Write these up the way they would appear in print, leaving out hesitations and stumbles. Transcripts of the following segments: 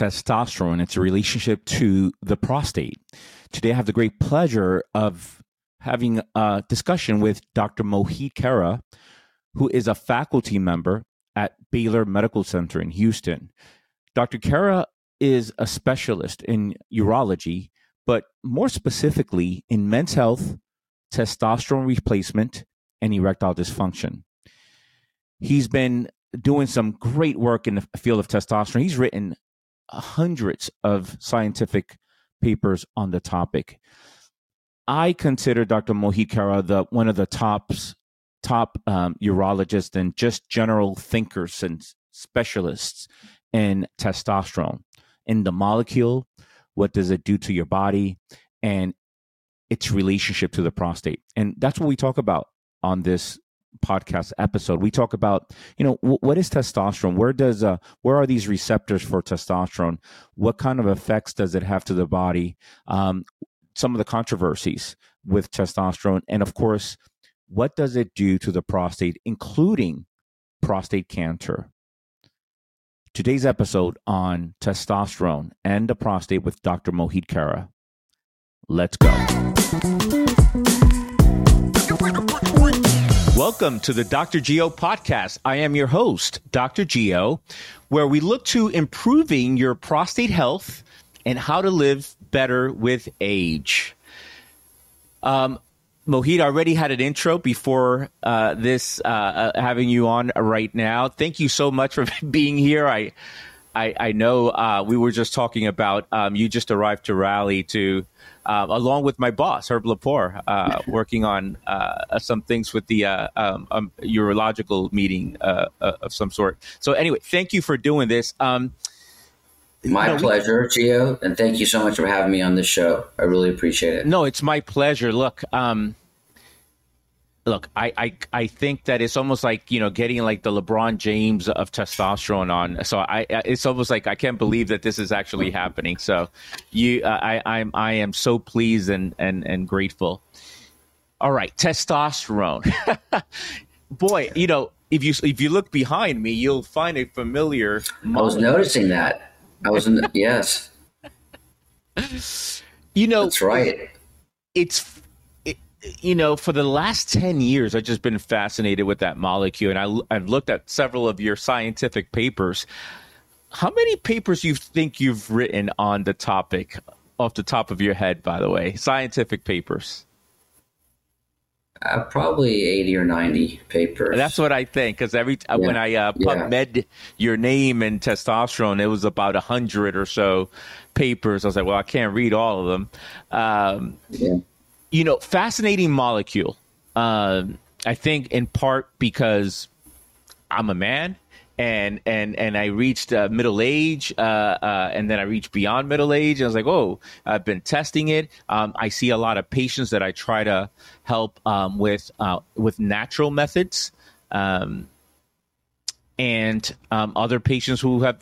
testosterone, its relationship to the prostate. Today, I have the great pleasure of having a discussion with Dr. Mohit Khera, who is a faculty member at Baylor Medical Center in Houston. Dr. Khera is a specialist in urology, but more specifically in men's health, testosterone replacement, and erectile dysfunction. He's been doing some great work in the field of testosterone. He's written hundreds of scientific papers on the topic. I consider Dr. Mohit Khera one of the top urologists and just general thinkers and specialists in testosterone, in the molecule, what does it do to your body, and its relationship to the prostate. And that's what we talk about on this podcast episode. We talk about, what is testosterone? Where are these receptors for testosterone? What kind of effects does it have to the body? Some of the controversies with testosterone, and of course, what does it do to the prostate, including prostate cancer? Today's episode on testosterone and the prostate with Dr. Mohit Khera. Let's go. Welcome to the Dr. Geo podcast. I am your host, Dr. Geo, where we look to improving your prostate health and how to live better with age. Mohit, I already had an intro before having you on right now. Thank you so much for being here. I know we were just talking about you just arrived to Raleigh to, along with my boss, Herb Lepore, working on some things with the urological meeting of some sort. So anyway, thank you for doing this. My pleasure, Geo, and thank you so much for having me on this show. I really appreciate it. No, it's my pleasure. Look, I think that it's almost like, getting like the LeBron James of testosterone on. So it's almost like I can't believe that this is actually happening. So I am so pleased and grateful. All right, testosterone. Boy, if you look behind me, you'll find a familiar model. I was noticing that. Yes. That's right. For the last 10 years, I've just been fascinated with that molecule. And I've looked at several of your scientific papers. How many papers you think you've written on the topic off the top of your head, by the way, scientific papers? Probably 80 or 90 papers. That's what I think, because when I PubMed your name and testosterone, it was about 100 or so papers. I was like, well, I can't read all of them. Fascinating molecule. I think in part because I'm a man and I reached middle age and then I reached beyond middle age. And I was like, oh, I've been testing it. I see a lot of patients that I try to help with natural methods and other patients who have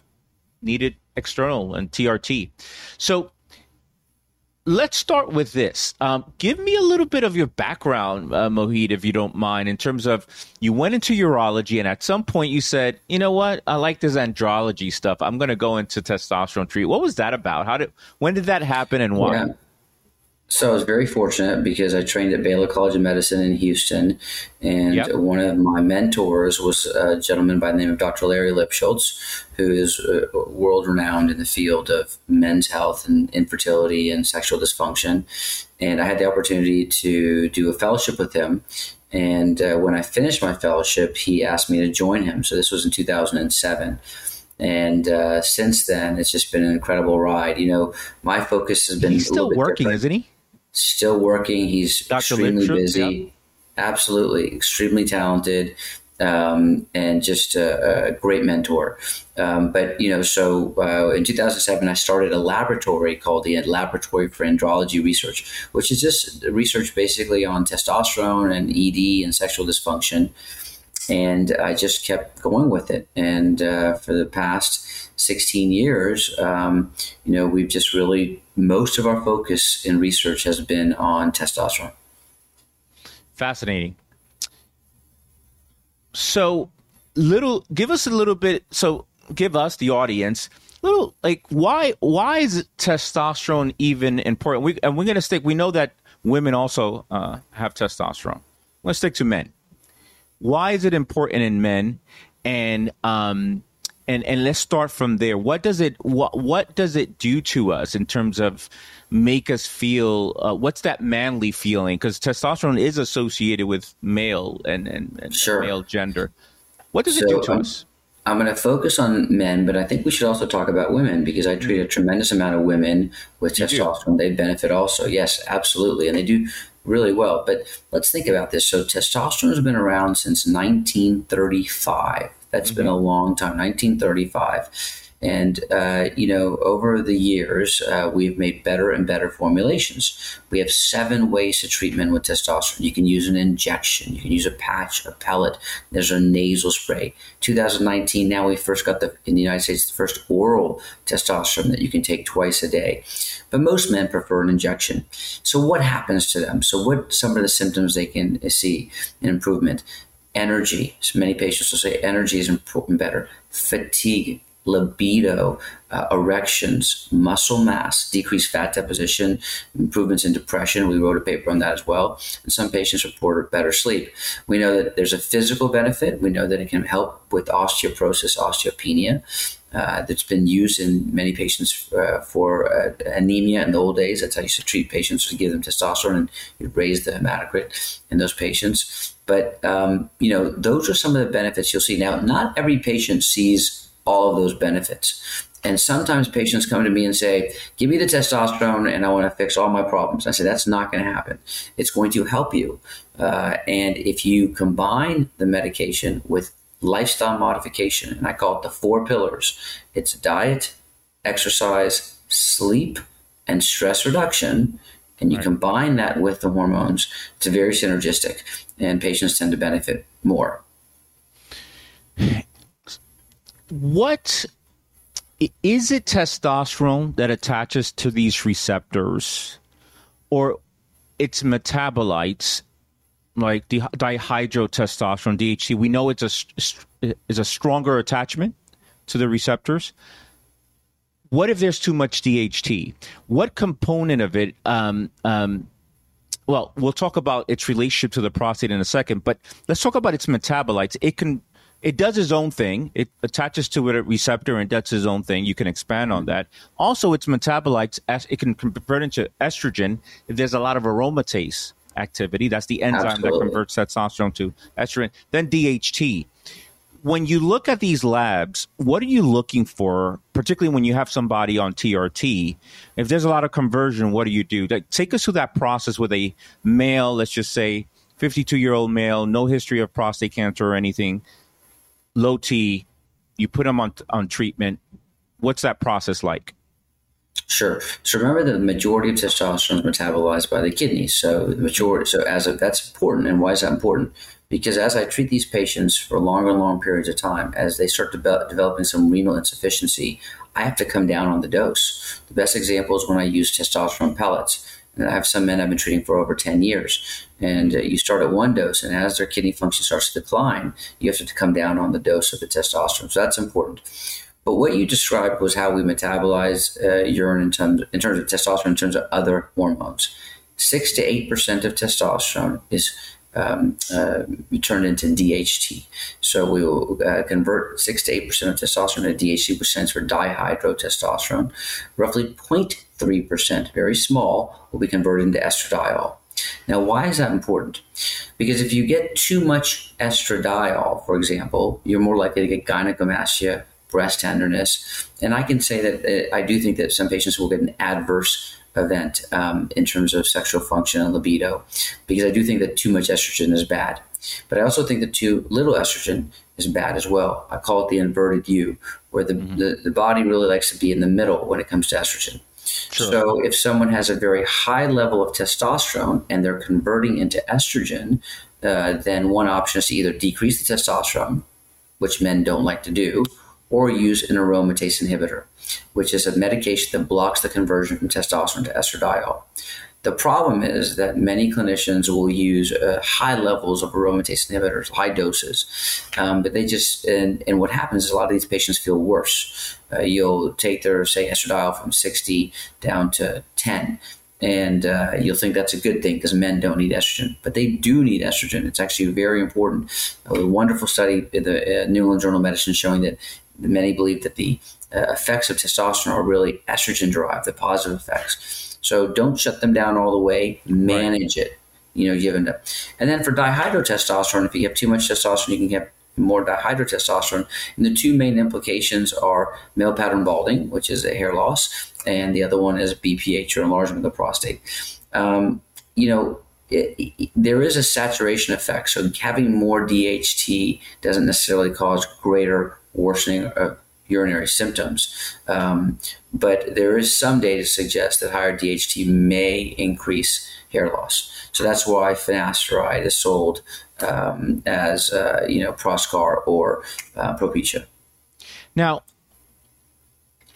needed external and TRT. So let's start with this. Give me a little bit of your background, Mohit, if you don't mind, in terms of you went into urology and at some point you said, you know what, I like this andrology stuff. I'm going to go into testosterone treatment. What was that about? When did that happen and why? Yeah. So I was very fortunate because I trained at Baylor College of Medicine in Houston. And one of my mentors was a gentleman by the name of Dr. Larry Lipschultz, who is world-renowned in the field of men's health and infertility and sexual dysfunction. And I had the opportunity to do a fellowship with him. And when I finished my fellowship, he asked me to join him. So this was in 2007. And since then, it's just been an incredible ride. My focus has been a little bit different. He's still working, isn't he? Still working. He's extremely busy. Yeah. Absolutely. Extremely talented and just a great mentor. In 2007, I started a laboratory called the Laboratory for Andrology Research, which is just research basically on testosterone and ED and sexual dysfunction. And I just kept going with it. And for the past 16 years, we've just really, most of our focus in research has been on testosterone. Fascinating. So give us a little bit. So give us, the audience, little, like, why is testosterone even important? We're going to stick. We know that women also have testosterone. Let's stick to men. Why is it important in men? And let's start from there. What does it do to us in terms of make us feel? What's that manly feeling? Because testosterone is associated with male and sure. male gender. What does it do to us? I'm going to focus on men, but I think we should also talk about women, because I treat a tremendous amount of women with testosterone. They benefit also. Yes, absolutely. And they do really well. But let's think about this. So testosterone has been around since 1935. That's been a long time, 1935. And, over the years, we've made better and better formulations. We have 7 ways to treat men with testosterone. You can use an injection. You can use a patch, a pellet. There's a nasal spray. 2019, now we first got in the United States, the first oral testosterone that you can take twice a day. But most men prefer an injection. So what happens to them? So what some of the symptoms they can see an improvement? Energy. So many patients will say energy is important, better. Fatigue. Libido, erections, muscle mass, decreased fat deposition, improvements in depression. We wrote a paper on that as well. And some patients report better sleep. We know that there's a physical benefit. We know that it can help with osteoporosis, osteopenia. That's been used in many patients for anemia in the old days. That's how you used to treat patients, to give them testosterone and you'd raise the hematocrit in those patients. But, those are some of the benefits you'll see. Now, not every patient sees all of those benefits. And sometimes patients come to me and say, give me the testosterone and I want to fix all my problems. I say, that's not going to happen. It's going to help you. And if you combine the medication with lifestyle modification, and I call it the 4 pillars, it's diet, exercise, sleep, and stress reduction. And you combine that with the hormones, it's very synergistic, and patients tend to benefit more. What is it, testosterone that attaches to these receptors, or its metabolites like the dihydrotestosterone, DHT? We know it's a stronger attachment to the receptors. What if there's too much DHT? What component of it? Well, we'll talk about its relationship to the prostate in a second, but let's talk about its metabolites. It does its own thing. It attaches to a receptor and does its own thing. You can expand on that. Also, its metabolites, it can convert into estrogen if there's a lot of aromatase activity. That's the enzyme that converts testosterone to estrogen. Then DHT. When you look at these labs, what are you looking for, particularly when you have somebody on TRT? If there's a lot of conversion, what do you do? Like, take us through that process with a male, let's just say 52-year-old male, no history of prostate cancer or anything. Low T, you put them on treatment. What's that process like? Sure. So remember, the majority of testosterone is metabolized by the kidneys. That's important. And why is that important? Because as I treat these patients for longer and long periods of time, as they start developing some renal insufficiency, I have to come down on the dose. The best example is when I use testosterone pellets. And I have some men I've been treating for over 10 years. And you start at one dose, and as their kidney function starts to decline, you have to come down on the dose of the testosterone. So that's important. But what you described was how we metabolize urine in terms of testosterone, in terms of other hormones. 6 to 8% of testosterone is turned into DHT. So we will convert 6 to 8% of testosterone to DHT, which stands for dihydrotestosterone. Roughly 0.3%, very small, will be converted into estradiol. Now, why is that important? Because if you get too much estradiol, for example, you're more likely to get gynecomastia, breast tenderness. And I can say that I do think that some patients will get an adverse event in terms of sexual function and libido, because I do think that too much estrogen is bad. But I also think that too little estrogen is bad as well. I call it the inverted U, where the body really likes to be in the middle when it comes to estrogen. Sure. So if someone has a very high level of testosterone and they're converting into estrogen, then one option is to either decrease the testosterone, which men don't like to do, or use an aromatase inhibitor, which is a medication that blocks the conversion from testosterone to estradiol. The problem is that many clinicians will use high levels of aromatase inhibitors, high doses, but they just, and what happens is a lot of these patients feel worse. You'll take their, say, estradiol from 60 down to 10. And you'll think that's a good thing because men don't need estrogen, but they do need estrogen. It's actually very important. A wonderful study in the New England Journal of Medicine showing that many believe that the effects of testosterone are really estrogen-derived, the positive effects. So don't shut them down all the way. Manage right. it. Give it up. And then for dihydrotestosterone, if you have too much testosterone, you can get more dihydrotestosterone. And the two main implications are male pattern balding, which is a hair loss, and the other one is BPH or enlargement of the prostate. There is a saturation effect. So having more DHT doesn't necessarily cause greater worsening of urinary symptoms. But there is some data to suggest that higher DHT may increase hair loss. So that's why finasteride is sold as, Proscar or Propecia. Now,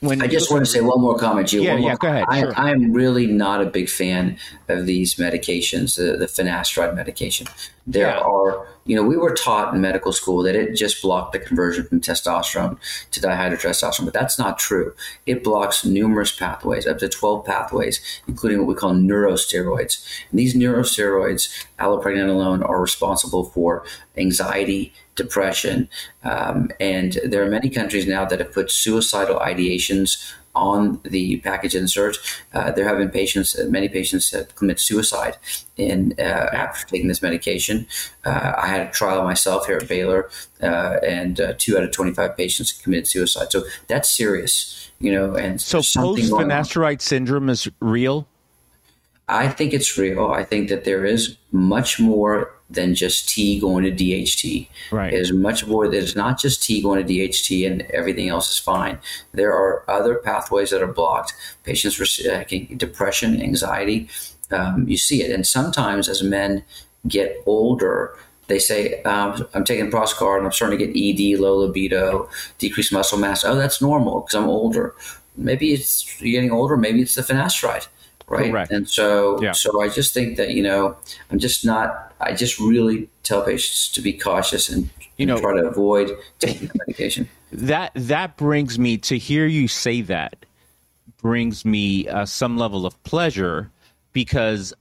I just want to say one more comment, Gio. Yeah, go ahead. Sure. I am really not a big fan of these medications, the finasteride medication. There are, we were taught in medical school that it just blocked the conversion from testosterone to dihydrotestosterone, but that's not true. It blocks numerous pathways, up to 12 pathways, including what we call neurosteroids. And these neurosteroids, allopregnanolone, are responsible for anxiety, depression, and there are many countries now that have put suicidal ideations on the package insert. There have been many patients that commit suicide after taking this medication. I had a trial myself here at Baylor, and 2 out of 25 patients committed suicide. So that's serious, and so post-finasteride syndrome is real? I think it's real. I think that there is much more than just T going to DHT. Right. There's much more. There's not just T going to DHT and everything else is fine. There are other pathways that are blocked. Patients get depression, anxiety. You see it. And sometimes as men get older, they say, I'm taking Proscar and I'm starting to get ED, low libido, decreased muscle mass. Oh, that's normal because I'm older. Maybe it's you're getting older. Maybe it's the finasteride. Right. Correct. And so I just think that, I just really tell patients to be cautious and try to avoid taking the medication. That brings me to hear you say that brings me some level of pleasure because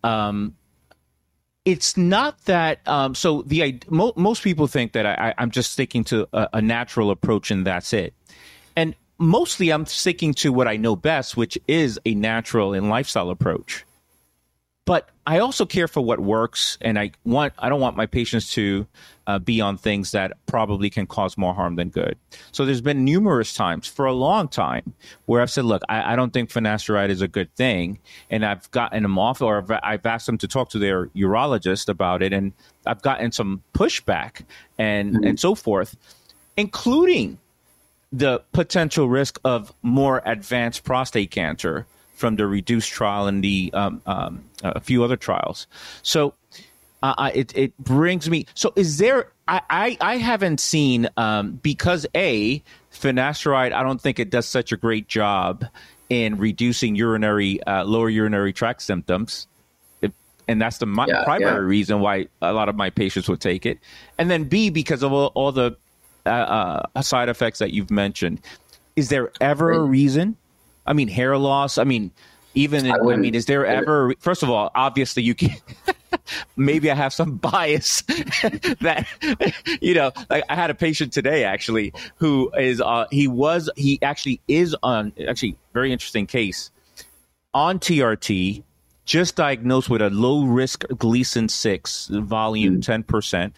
it's not that. Most people think that I'm just sticking to a natural approach and that's it. And mostly I'm sticking to what I know best, which is a natural and lifestyle approach. But I also care for what works, and I don't want my patients to be on things that probably can cause more harm than good. So there's been numerous times for a long time where I've said, look, I don't think finasteride is a good thing, and I've gotten them off, or I've asked them to talk to their urologist about it, and I've gotten some pushback and so forth, including the potential risk of more advanced prostate cancer from the reduced trial and the a few other trials. So it brings me. So is there? I haven't seen because finasteride. I don't think it does such a great job in reducing lower urinary tract symptoms. And that's the primary reason why a lot of my patients would take it. And then B, because of all the side effects that you've mentioned. Is there ever a reason? I mean, hair loss. I mean, is there ever? First of all, obviously you can't. Maybe I have some bias that like I had a patient today actually who is he is on very interesting case on TRT, just diagnosed with a low risk Gleason 6 volume 10%.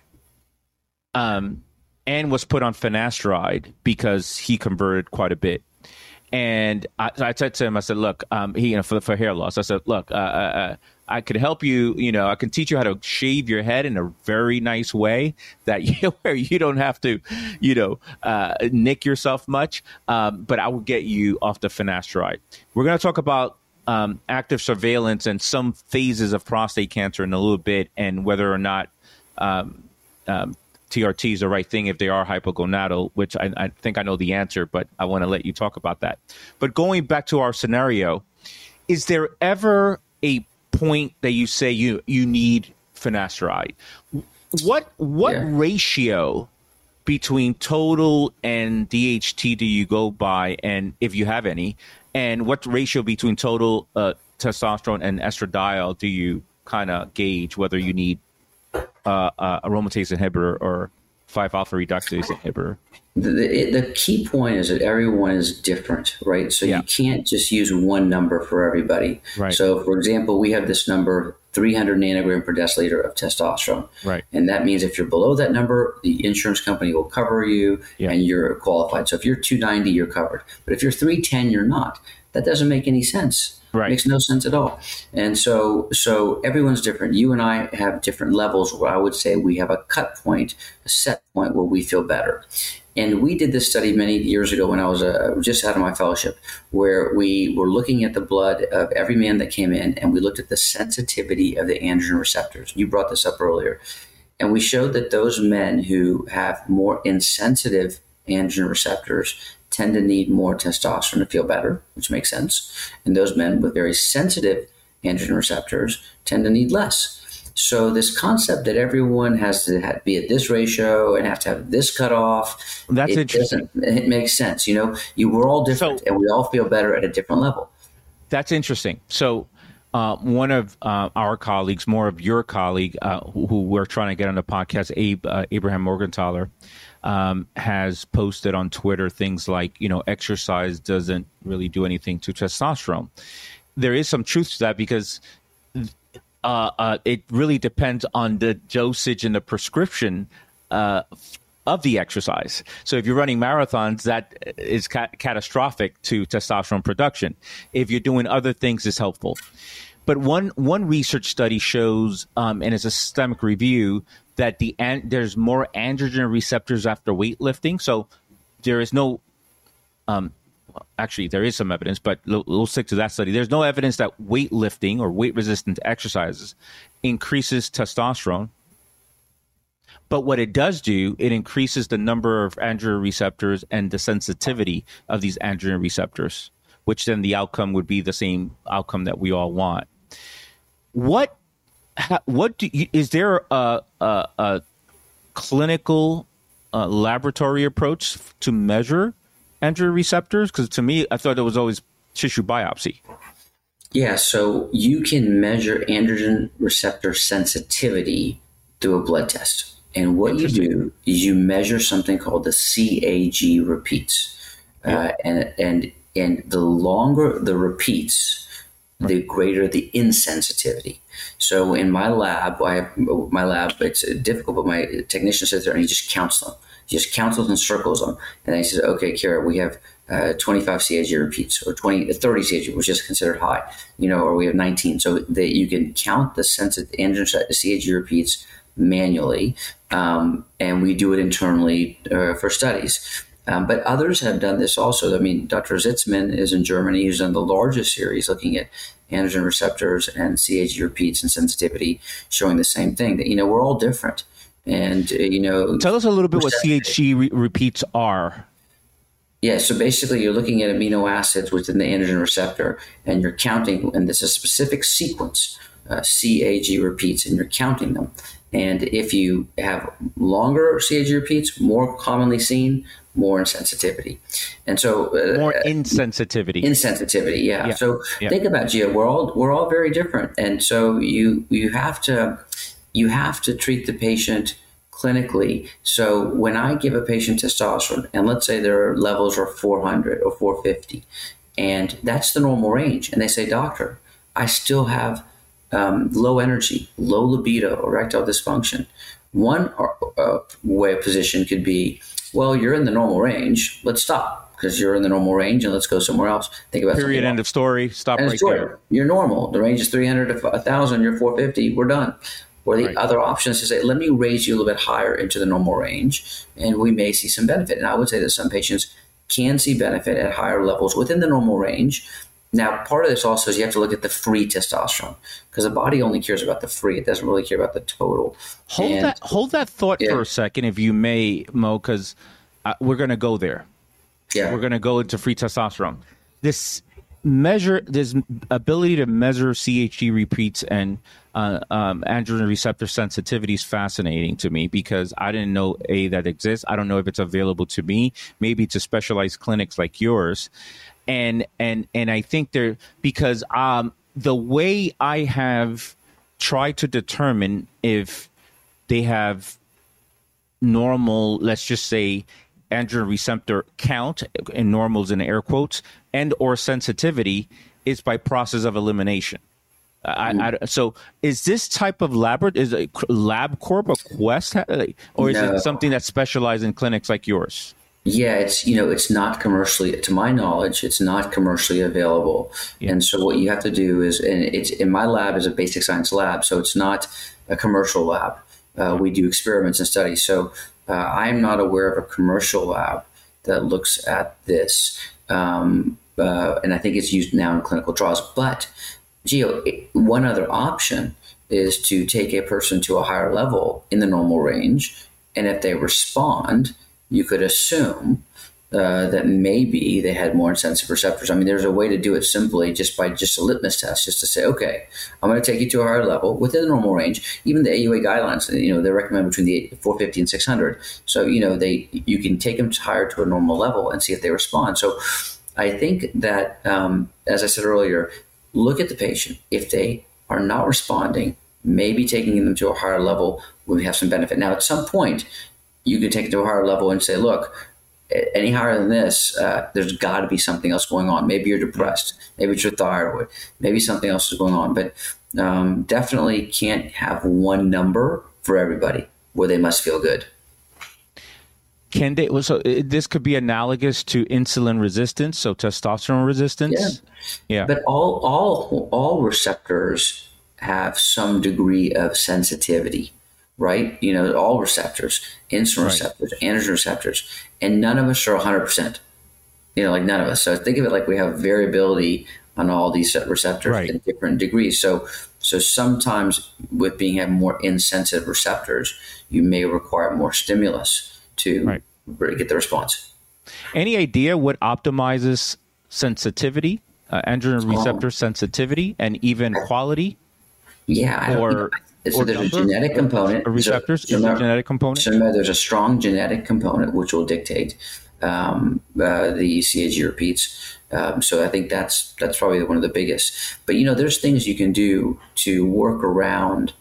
And was put on finasteride because he converted quite a bit. And I said to him, I said, look, for hair loss, I said, look, I could help you, I can teach you how to shave your head in a very nice way where you don't have to, nick yourself much. But I will get you off the finasteride. We're going to talk about active surveillance and some phases of prostate cancer in a little bit and whether or not TRT is the right thing if they are hypogonadal, which I think I know the answer, but I want to let you talk about that. But going back to our scenario, is there ever a point that you say you need finasteride, what ratio between total and DHT do you go by, and if you have any, and what ratio between total testosterone and estradiol do you kind of gauge whether you need aromatase inhibitor or 5-alpha reductase inhibitor? The key point is that everyone is different, right? So you can't just use one number for everybody. Right. So, for example, we have this number, 300 nanogram per deciliter of testosterone. Right. And that means if you're below that number, the insurance company will cover you and you're qualified. So if you're 290, you're covered. But if you're 310, you're not. That doesn't make any sense. Right. Makes no sense at all. And so everyone's different. You and I have different levels where I would say we have a cut point, a set point where we feel better. And we did this study many years ago when I was just out of my fellowship, where we were looking at the blood of every man that came in, and we looked at the sensitivity of the androgen receptors. You brought this up earlier. And we showed that those men who have more insensitive androgen receptors tend to need more testosterone to feel better, which makes sense. And those men with very sensitive androgen receptors tend to need less. So this concept that everyone has to be at this ratio and have to have this cutoff, that's interesting. It makes sense. You know, we're all different, and we all feel better at a different level. That's interesting. So one of our colleagues, more of your colleague, who we're trying to get on the podcast, Abraham Morgenthaler, has posted on Twitter things like, you know, exercise doesn't really do anything to testosterone. There is some truth to that, because it really depends on the dosage and the prescription of the exercise. So if you're running marathons, that is catastrophic to testosterone production. If you're doing other things, it's helpful. But one research study shows, and it's a systemic review, that there's more androgen receptors after weightlifting. So there is no actually, there is some evidence, but we'll stick to that study. There's no evidence that weightlifting or weight-resistant exercises increases testosterone. But what it does do, it increases the number of androgen receptors and the sensitivity of these androgen receptors, which then the outcome would be the same outcome that we all want. Is there a clinical laboratory approach to measure androgen receptors? Because to me, I thought it was always tissue biopsy. Yeah, so you can measure androgen receptor sensitivity through a blood test. And what you do is you measure something called the CAG repeats. And the longer the repeats, the greater the insensitivity. So in my lab, it's difficult, but my technician sits there and he just counts them. He just counts them and circles them. And then he says, okay, Kara, we have 25 CAG repeats, or 30 CAG, which is considered high, you know, or we have 19. So that you can count the sensitive androgen CAG repeats manually. And we do it internally for studies. But others have done this also. I mean, Dr. Zitzman is in Germany. He's done the largest series looking at androgen receptors and CAG repeats and sensitivity, showing the same thing, that, you know, we're all different. And, you know, tell us a little bit what CAG repeats are. Yeah. So basically you're looking at amino acids within the androgen receptor, and you're counting, and there's a specific sequence, CAG repeats, and you're counting them. And if you have longer CAG repeats, more commonly seen, more insensitivity. And so more insensitivity. Insensitivity, yeah. So think about, Gio, we're all very different. And so you have to treat the patient clinically. So when I give a patient testosterone, and let's say their levels are 400 or 450, and that's the normal range, and they say, doctor, I still have low energy, low libido, erectile dysfunction. One way of position could be, well, you're in the normal range. Let's stop, because you're in the normal range, and let's go somewhere else. Think about period, end of story. Stop right there. You're normal. The range is 300 to 1,000. You're 450. We're done. Or the other options to say, let me raise you a little bit higher into the normal range, and we may see some benefit. And I would say that some patients can see benefit at higher levels within the normal range. Now, part of this also is you have to look at the free testosterone, because the body only cares about the free. It doesn't really care about the total. Hold that thought for a second, if you may, Mo, because we're going to go there. Yeah. We're going to go into free testosterone. This measure this ability to measure CHG repeats and androgen receptor sensitivity is fascinating to me because I didn't know that exists. I don't know if it's available to me, maybe to specialized clinics like yours. And I think there, because the way I have tried to determine if they have normal, let's just say, androgen receptor count, and normals in air quotes, and or sensitivity is by process of elimination. So is this type of LabCorp a Quest, or is it something that's specialized in clinics like yours? Yeah, it's not commercially, to my knowledge, it's not commercially available. Yeah. And so what you have to do is, and it's in my lab is a basic science lab, so it's not a commercial lab. We do experiments and studies. So I'm not aware of a commercial lab that looks at this. And I think it's used now in clinical trials. But, Geo, one other option is to take a person to a higher level in the normal range. And if they respond, you could assume that maybe they had more sensitive receptors. I mean, there's a way to do it simply just by just a litmus test, just to say, okay, I'm going to take you to a higher level within the normal range. Even the AUA guidelines, they recommend between the 450 and 600. So, you can take them higher to a normal level and see if they respond. So I think that, as I said earlier, look at the patient. If they are not responding, maybe taking them to a higher level will have some benefit. Now, at some point, you can take it to a higher level and say, look, any higher than this, there's got to be something else going on. Maybe you're depressed. Maybe it's your thyroid. Maybe something else is going on. But definitely can't have one number for everybody where they must feel good. Can they? So this could be analogous to insulin resistance, so testosterone resistance. Yeah. But all receptors have some degree of sensitivity. Right? All receptors, insulin receptors, androgen receptors, and none of us are 100%, none of us. So think of it like we have variability on all these receptors in different degrees. So sometimes with being more insensitive receptors, you may require more stimulus to get the response. Any idea what optimizes sensitivity, androgen receptor sensitivity, and even quality? Yeah. So there's a genetic component. Receptors, is there a genetic component? So there's a strong genetic component which will dictate the CAG repeats. So I think that's probably one of the biggest. But there's things you can do to work around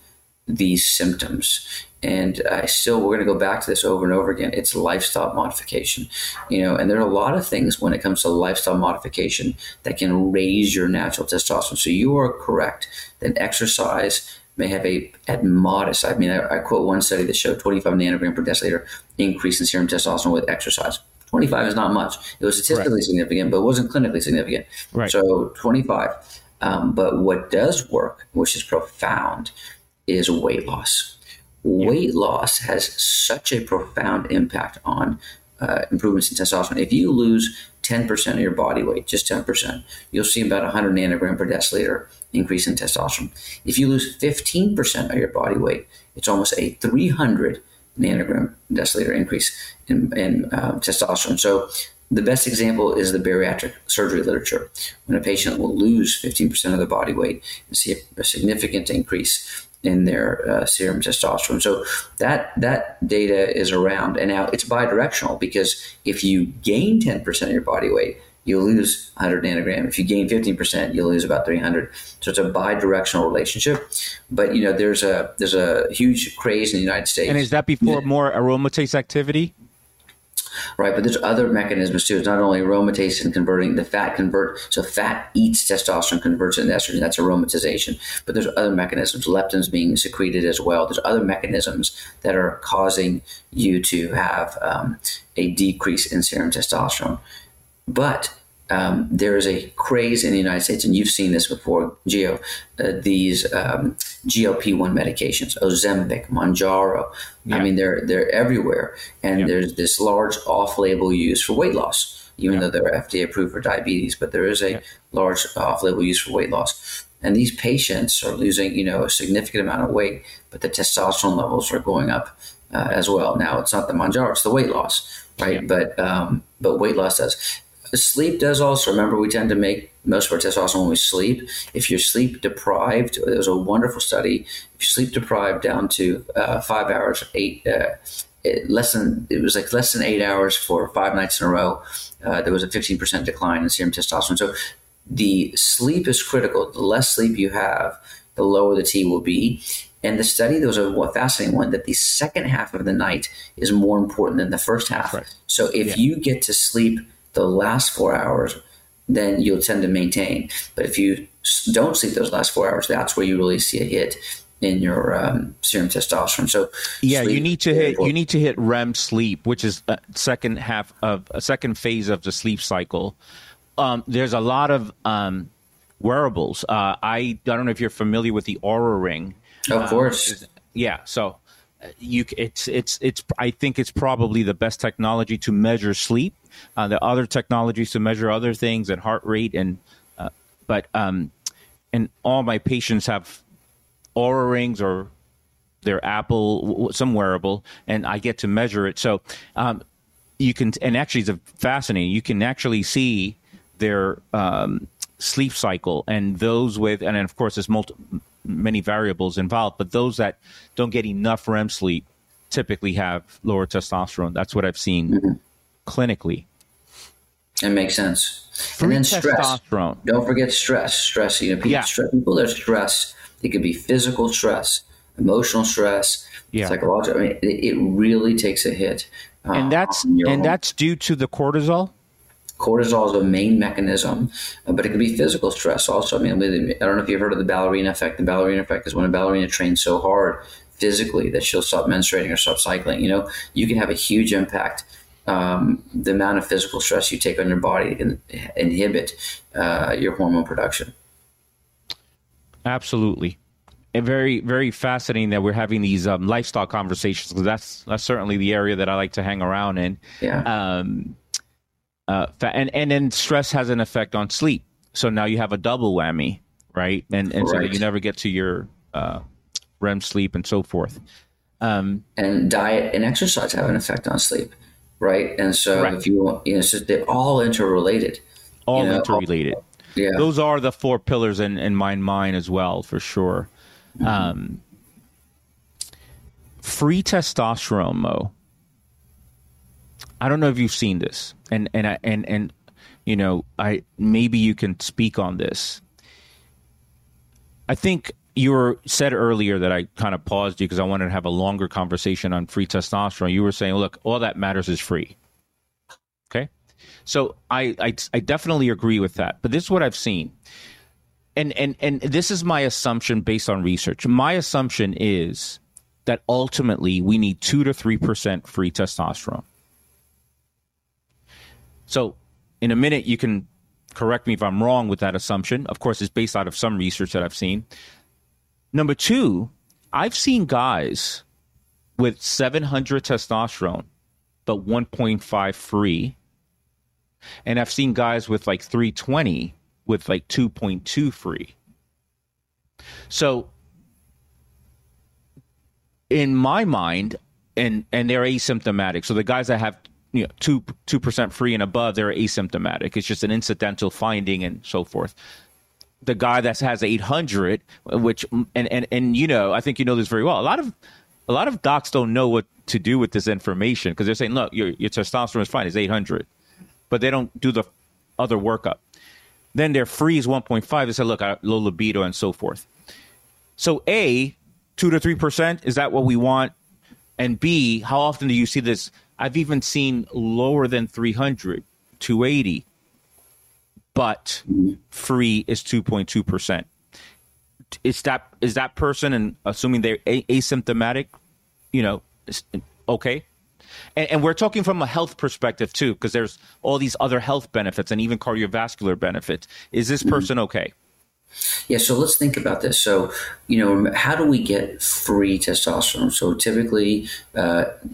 these symptoms. And we're going to go back to this over and over again. It's lifestyle modification, and there are a lot of things when it comes to lifestyle modification that can raise your natural testosterone. So you are correct that exercise may have I quote one study that showed 25 nanogram per deciliter increase in serum testosterone with exercise. 25 is not much. It was statistically significant, but it wasn't clinically significant. Right. So 25. But what does work, which is profound, is weight loss. Yeah. Weight loss has such a profound impact on improvements in testosterone. If you lose 10% of your body weight, just 10%, you'll see about 100 nanogram per deciliter increase in testosterone. If you lose 15% of your body weight, it's almost a 300 nanogram deciliter increase in testosterone. So the best example is the bariatric surgery literature. When a patient will lose 15% of their body weight and see a significant increase in their serum testosterone. So that data is around. And now it's bidirectional because if you gain 10% of your body weight, you'll lose 100 nanogram. If you gain 15%, you'll lose about 300. So it's a bidirectional relationship. But there's a huge craze in the United States. And is that before more aromatase activity? Right, but there's other mechanisms too. It's not only aromatase and converting the fat so fat eats testosterone, converts it into estrogen. That's aromatization. But there's other mechanisms, leptin's being secreted as well. There's other mechanisms that are causing you to have a decrease in serum testosterone. But there is a craze in the United States, and you've seen this before, Geo, these GLP-1 medications, Ozempic, Manjaro. Yeah. I mean, they're everywhere. And there's this large off-label use for weight loss, even though they're FDA approved for diabetes. But there is a large off-label use for weight loss. And these patients are losing, a significant amount of weight, but the testosterone levels are going up as well. Now, it's not the Manjaro, it's the weight loss, right? Yeah. But weight loss does. Sleep does also, remember, we tend to make most of our testosterone when we sleep. If you're sleep deprived, there was a wonderful study, if you're sleep deprived down to 5 hours, less than 8 hours for 5 nights in a row, there was a 15% decline in serum testosterone. So the sleep is critical. The less sleep you have, the lower the T will be. And the study, there was a fascinating one that the second half of the night is more important than the first half. Right. So if you get to sleep the last 4 hours, then you'll tend to maintain. But if you don't sleep those last 4 hours, that's where you really see a hit in your serum testosterone. So you need to hit REM sleep, which is a second half of a second phase of the sleep cycle. There's a lot of wearables. I don't know if you're familiar with the Aura Ring. Of course. So I think it's probably the best technology to measure sleep. There are other technologies to measure other things and heart rate, and all my patients have Aura Rings or their Apple, some wearable, and I get to measure it. So you can, and actually it's fascinating. You can actually see their sleep cycle, and those with, and of course there's many variables involved, but those that don't get enough REM sleep typically have lower testosterone. That's what I've seen clinically. It makes sense. And then stress. Don't forget stress. Stress. People that are stressed, it could be physical stress, emotional stress, psychological. I mean, it really takes a hit. And that's due to the cortisol. Cortisol is a main mechanism, but it can be physical stress also. I mean, I don't know if you've heard of the ballerina effect. The ballerina effect is when a ballerina trains so hard physically that she'll stop menstruating or stop cycling. You can have a huge impact. The amount of physical stress you take on your body can inhibit your hormone production. Absolutely. And very, very fascinating that we're having these lifestyle conversations, because that's certainly the area that I like to hang around in. Yeah. And then stress has an effect on sleep. So now you have a double whammy, right? And so that you never get to your REM sleep and so forth. And diet and exercise have an effect on sleep, right? And so if so they're all interrelated. Those are the 4 pillars in my mind as well, for sure. Mm-hmm. Free testosterone, Mo. I don't know if you've seen this, and maybe you can speak on this. I think you said earlier that I kind of paused you because I wanted to have a longer conversation on free testosterone. You were saying, look, all that matters is free. Okay, so I definitely agree with that. But this is what I've seen, and this is my assumption based on research. My assumption is that ultimately we need 2 to 3% free testosterone. So in a minute, you can correct me if I'm wrong with that assumption. Of course, it's based out of some research that I've seen. Number 2, I've seen guys with 700 testosterone, but 1.5 free. And I've seen guys with like 320 with like 2.2 free. So in my mind, and they're asymptomatic. So the guys that have 2% free and above, they're asymptomatic. It's just an incidental finding and so forth. The guy that has 800, which and I think this very well. A lot of docs don't know what to do with this information because they're saying, look, your testosterone is fine, it's 800, but they don't do the other workup. Then their free is 1.5. They say, look, I have low libido and so forth. So A, 2 to 3%, is that what we want? And B, how often do you see this? I've even seen lower than 300, 280, but free is 2.2%. Is that person, and assuming they're asymptomatic, okay? And we're talking from a health perspective too, because there's all these other health benefits and even cardiovascular benefits. Is this person okay? Yeah, so let's think about this. So, how do we get free testosterone? So typically,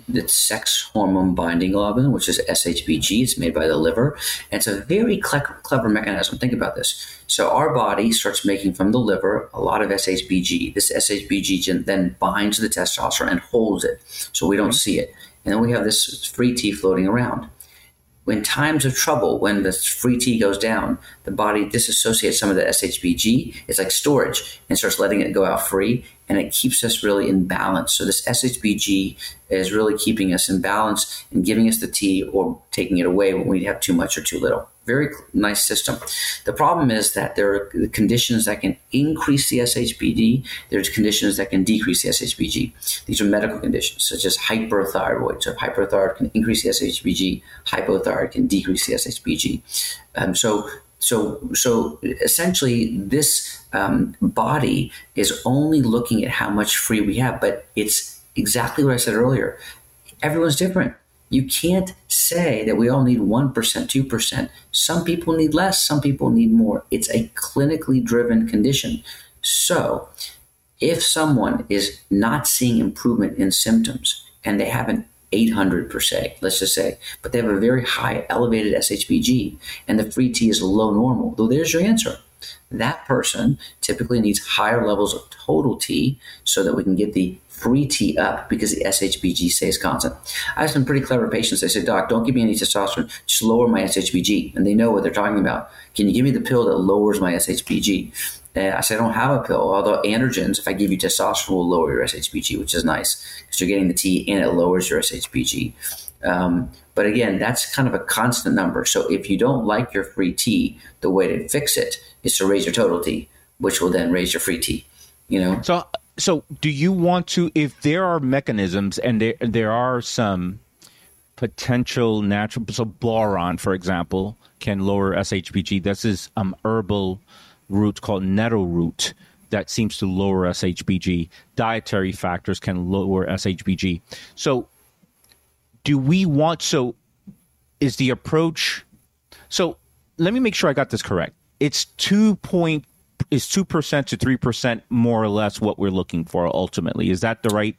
it's sex hormone binding globulin, which is SHBG. It's made by the liver. And it's a very clever mechanism. Think about this. So our body starts making from the liver a lot of SHBG. This SHBG then binds the testosterone and holds it so we don't see it. And then we have this free T floating around. When times of trouble, when the free T goes down, the body disassociates some of the SHBG. It's like storage and starts letting it go out free, and it keeps us really in balance. So this SHBG is really keeping us in balance and giving us the T or taking it away when we have too much or too little. Very nice system. The problem is that there are conditions that can increase the SHBG. There's conditions that can decrease the SHBG. These are medical conditions such as hyperthyroid. So if hyperthyroid can increase the SHBG, hypothyroid can decrease the SHBG. So essentially this body is only looking at how much free we have, but it's exactly what I said earlier. Everyone's different. You can't say that we all need 1%, 2%. Some people need less, some people need more. It's a clinically driven condition. So if someone is not seeing improvement in symptoms and they have an 800 per se, let's just say, but they have a very high elevated SHBG and the free T is low normal, though there's your answer. That person typically needs higher levels of total T so that we can get the free T up because the SHBG stays constant. I have some pretty clever patients. They say, Doc, don't give me any testosterone. Just lower my SHBG. And they know what they're talking about. Can you give me the pill that lowers my SHBG? And I say, I don't have a pill. Although androgens, if I give you testosterone, will lower your SHBG, which is nice because you're getting the T and it lowers your SHBG. But again, that's kind of a constant number. So if you don't like your free T, the way to fix it is to raise your total T, which will then raise your free T. You know. So do you want to, if there are mechanisms and there are some potential natural, so boron, for example, can lower SHBG. This is herbal root called nettle root that seems to lower SHBG. Dietary factors can lower SHBG. So do we want, so is the approach, so let me make sure I got this correct. It's 2% to 3% more or less what we're looking for ultimately. Is that the right?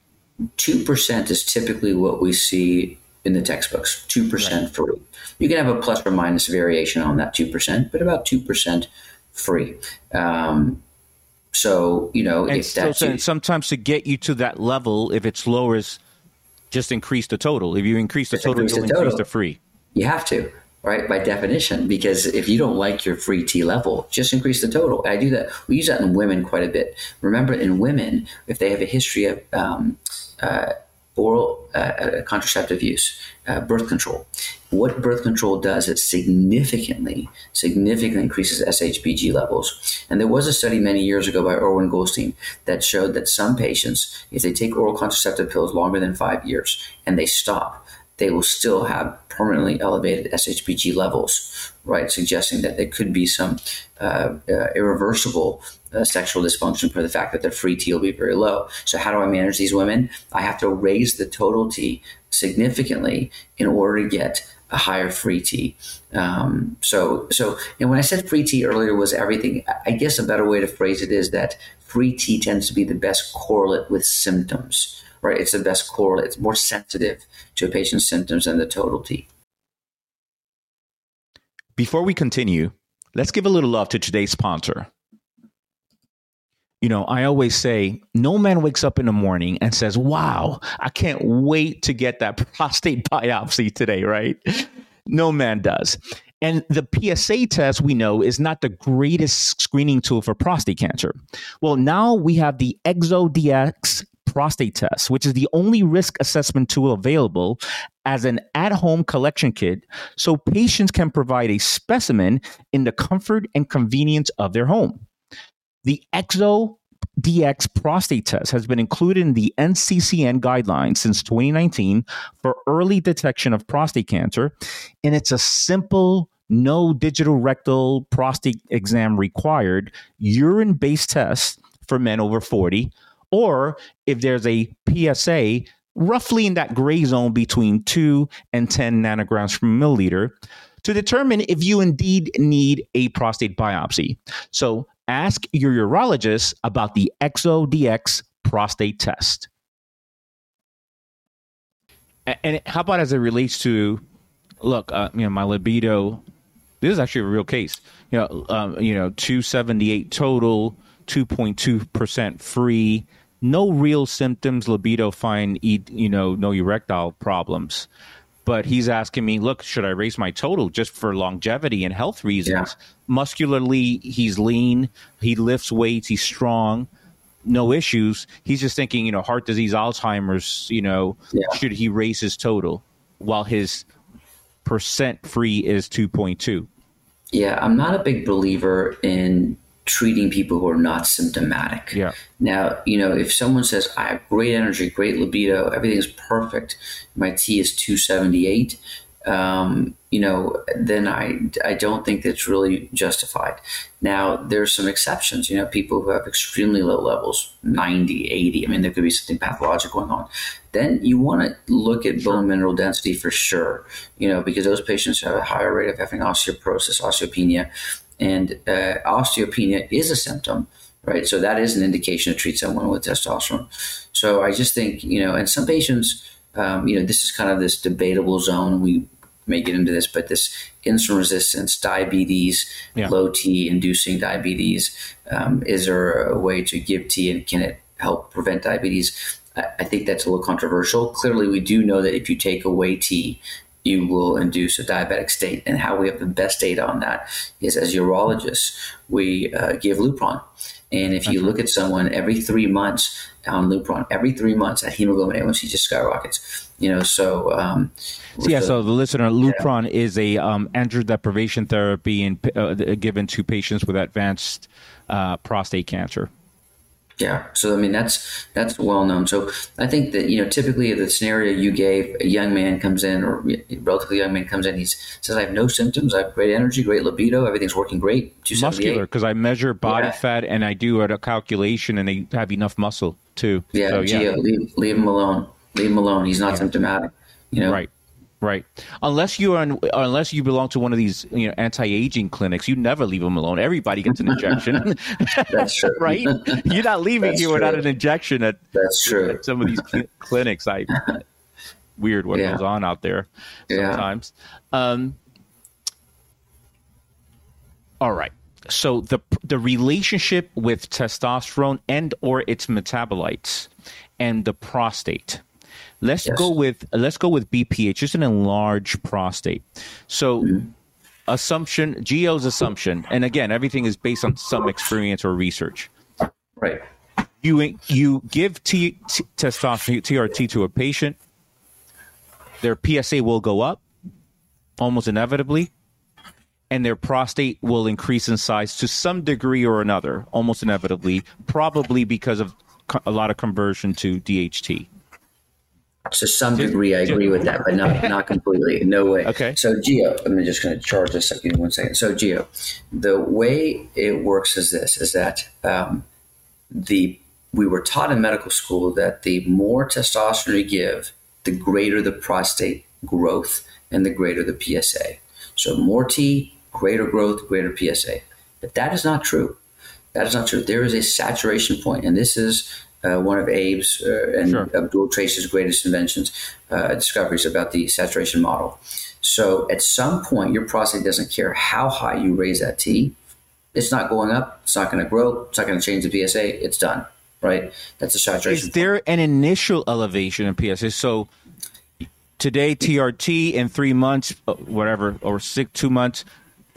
2% is typically what we see in the textbooks, 2% right. Free. You can have a plus or minus variation on that 2%, but about 2% free. So, you know, and if that's... And sometimes to get you to that level, if it's lower, is just increase the total. If you increase the total, you'll increase the free. You have to. Right, by definition, because if you don't like your free T level, just increase the total. I do that. We use that in women quite a bit. Remember, in women, if they have a history of oral contraceptive use, birth control, what birth control does, it significantly increases SHBG levels. And there was a study many years ago by Irwin Goldstein that showed that some patients, if they take oral contraceptive pills longer than 5 years and they stop, they will still have permanently elevated SHBG levels, right? Suggesting that there could be some irreversible sexual dysfunction for the fact that their free T will be very low. So how do I manage these women? I have to raise the total T significantly in order to get a higher free T. And when I said free T earlier was everything, I guess a better way to phrase it is that free T tends to be the best correlate with symptoms. Right, it's the best correlate. It's more sensitive to a patient's symptoms than the total T. Before we continue, let's give a little love to today's sponsor. You know, I always say no man wakes up in the morning and says, wow, I can't wait to get that prostate biopsy today, right? No man does. And the PSA test, we know, is not the greatest screening tool for prostate cancer. Well, now we have the ExoDx prostate test, which is the only risk assessment tool available as an at-home collection kit, so patients can provide a specimen in the comfort and convenience of their home. The ExoDx prostate test has been included in the NCCN guidelines since 2019 for early detection of prostate cancer, and it's a simple, no digital rectal prostate exam required, urine-based test for men over 40, or if there's a PSA roughly in that gray zone between 2 and 10 nanograms per milliliter to determine if you indeed need a prostate biopsy. So ask your urologist about the ExoDx prostate test. And how about as it relates to, look, my libido, this is actually a real case, 278 total, 2.2% free, no real symptoms, libido fine, no erectile problems. But he's asking me, look, should I raise my total just for longevity and health reasons? Yeah. Muscularly, he's lean. He lifts weights. He's strong. No issues. He's just thinking, you know, heart disease, Alzheimer's, you know, should he raise his total while his percent free is 2.2? Yeah, I'm not a big believer in treating people who are not symptomatic. Yeah. Now, you know, if someone says, I have great energy, great libido, everything's perfect, my T is 278, you know, then I don't think that's really justified. Now, there's some exceptions, you know, people who have extremely low levels, 90, 80. I mean, there could be something pathologic going on. Then you want to look at bone mineral density for sure, you know, because those patients have a higher rate of having osteoporosis, osteopenia, and osteopenia is a symptom, right? So that is an indication to treat someone with testosterone. So I just think, you know, and some patients, you know, this is kind of this debatable zone. We may get into this, but this insulin resistance, diabetes, low T inducing diabetes, is there a way to give T and can it help prevent diabetes? I think that's a little controversial. Clearly, we do know that if you take away T, you will induce a diabetic state. And how we have the best data on that is as urologists, we give Lupron. And if you look at someone every 3 months on Lupron, every 3 months, that hemoglobin A1C just skyrockets. You know, so so the listener, Lupron is a androgen deprivation therapy given to patients with advanced prostate cancer. Yeah. So, I mean, that's well known. So I think that, you know, typically the scenario you gave, a young man comes in or a relatively young man comes in, he says, I have no symptoms. I have great energy, great libido. Everything's working great. Muscular, because I measure body fat and I do a calculation and they have enough muscle too. Yeah. So, Geo, leave him alone. Leave him alone. He's not symptomatic, you know? Right. Right. Unless you belong to one of these, you know, anti-aging clinics, you never leave them alone. Everybody gets an injection. That's true. Right? You're not leaving here without an injection at some of these clinics. Weird what goes on out there sometimes. Yeah. All right. So the relationship with testosterone and or its metabolites and the prostate. Let's go with BPH, just an enlarged prostate. So Geo's assumption, and again, everything is based on some experience or research. Right. You give testosterone TRT to a patient, their PSA will go up almost inevitably, and their prostate will increase in size to some degree or another, almost inevitably, probably because of a lot of conversion to DHT. To some degree, I agree with that, but not completely. No way. Okay. So, Geo, I'm just going to charge this up. Give me 1 second. So, Geo, the way it works is this, is that we were taught in medical school that the more testosterone you give, the greater the prostate growth and the greater the PSA. So, more T, greater growth, greater PSA. But that is not true. That is not true. There is a saturation point, and this is one of Abe's and Abdul Trace's greatest discoveries about the saturation model. So at some point, your prostate doesn't care how high you raise that T. It's not going up. It's not going to grow. It's not going to change the PSA. It's done, right? That's a saturation point. Is there an initial elevation in PSA? So today, TRT in 3 months, whatever, or 2 months,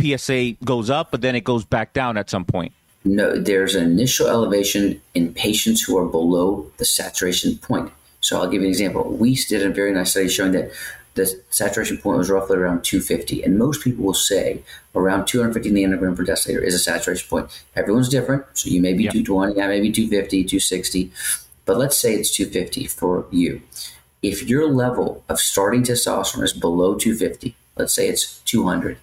PSA goes up, but then it goes back down at some point. No, there's an initial elevation in patients who are below the saturation point. So I'll give you an example. We did a very nice study showing that the saturation point was roughly around 250. And most people will say around 250 nanogram per deciliter is a saturation point. Everyone's different. So you may be 220, I may be 250, 260. But let's say it's 250 for you. If your level of starting testosterone is below 250, let's say it's 200,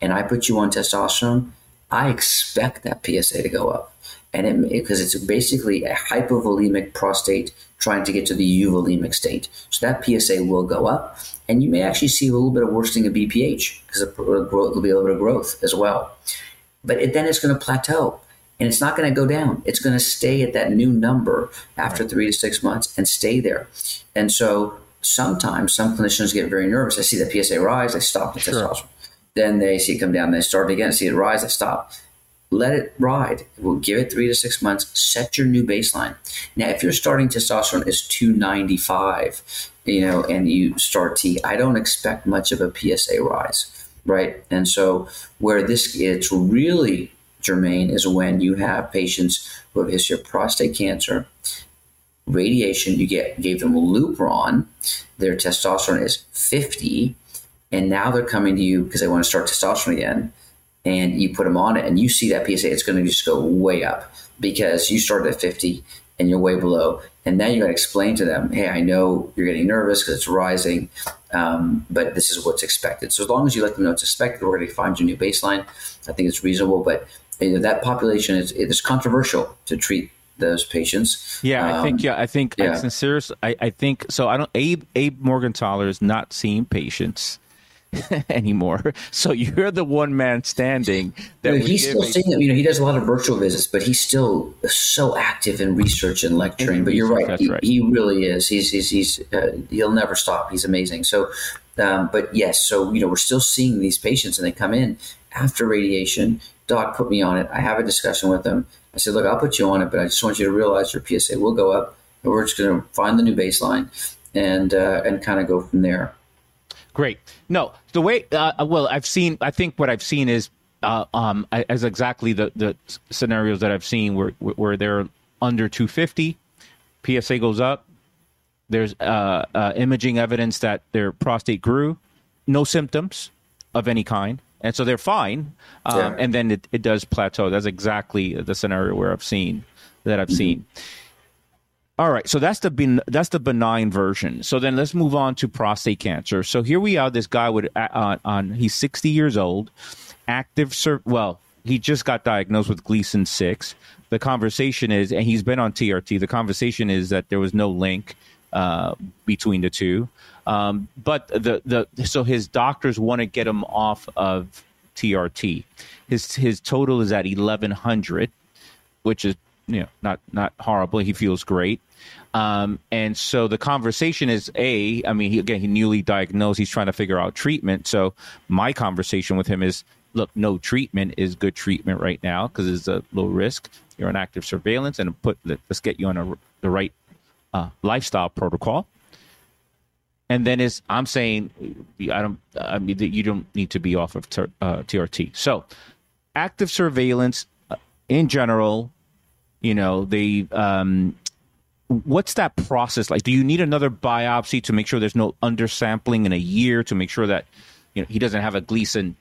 and I put you on testosterone, I expect that PSA to go up, and because it's basically a hypovolemic prostate trying to get to the euvolemic state. So that PSA will go up, and you may actually see a little bit of worsening of BPH because there'll be a little bit of growth as well. But then it's going to plateau, and it's not going to go down. It's going to stay at that new number after 3 to 6 months and stay there. And so sometimes some clinicians get very nervous. They see the PSA rise, they stop the testosterone. Then they see it come down, they start again, see it rise, they stop. Let it ride. We'll give it 3 to 6 months, set your new baseline. Now, if your starting testosterone is 295 you know, and you start T, I don't expect much of a PSA rise, right? And so where this gets really germane is when you have patients who have history of prostate cancer, radiation, you gave them Lupron, their testosterone is 50, and now they're coming to you because they want to start testosterone again, and you put them on it, and you see that PSA, it's going to just go way up because you started at 50 and you're way below. And then you got to explain to them, hey, I know you're getting nervous because it's rising, but this is what's expected. So as long as you let them know it's expected, we're going to find your new baseline. I think it's reasonable, but you know, that population is controversial to treat those patients. I think. I think so. Abe Morgenthaler is not seeing patients anymore. So you're the one man standing. He's still seeing them. You know, he does a lot of virtual visits, but he's still so active in research and lecturing. But you're right. He really is. He's he'll never stop. He's amazing. So, but yes. So you know, we're still seeing these patients, and they come in after radiation. Doc, put me on it. I have a discussion with them. I said, look, I'll put you on it, but I just want you to realize your PSA will go up, and we're just going to find the new baseline and kind of go from there. Great. No, the way I think what I've seen is exactly the scenarios that I've seen where they're under 250, PSA goes up. There's imaging evidence that their prostate grew, no symptoms of any kind. And so they're fine, and then it does plateau. That's exactly the scenario where I've seen. All right, so that's the benign version. So then let's move on to prostate cancer. So here we are. This guy he's 60 years old, he just got diagnosed with Gleason 6. The conversation is, and he's been on TRT. The conversation is that there was no link between the two. But so his doctors want to get him off of TRT. His total is at 1,100, which is, you know, not horrible. He feels great. And so the conversation is he newly diagnosed, he's trying to figure out treatment. So my conversation with him is, look, no treatment is good treatment right now because it's a low risk. You're on active surveillance and let's get you on the right lifestyle protocol. And then I'm saying, you don't need to be off of TRT. So active surveillance in general, you know, what's that process like? Do you need another biopsy to make sure there's no undersampling in a year to make sure that, you know, he doesn't have a Gleason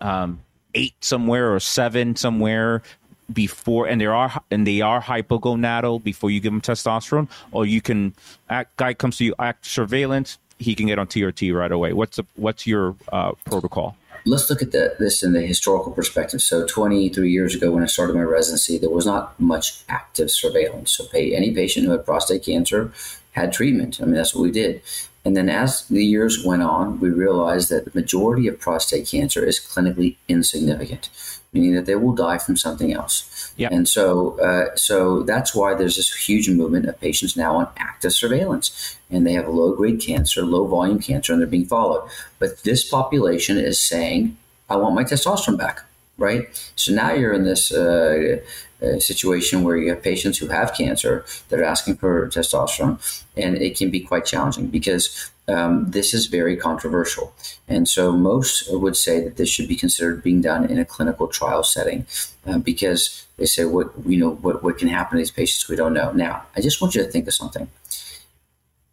8 somewhere or 7 somewhere before, and they are hypogonadal before you give them testosterone, or you can guy comes to you, active surveillance, he can get on TRT right away. What's your protocol? Let's look at this in the historical perspective. So 23 years ago when I started my residency, there was not much active surveillance. So any patient who had prostate cancer had treatment. I mean, that's what we did. And then as the years went on, we realized that the majority of prostate cancer is clinically insignificant, meaning that they will die from something else. Yep. And so so that's why there's this huge movement of patients now on active surveillance, and they have low-grade cancer, low-volume cancer, and they're being followed. But this population is saying, I want my testosterone back, right? So now you're in this situation where you have patients who have cancer that are asking for testosterone, and it can be quite challenging because this is very controversial. And so most would say that this should be considered being done in a clinical trial setting because they say, what can happen to these patients? We don't know. Now, I just want you to think of something.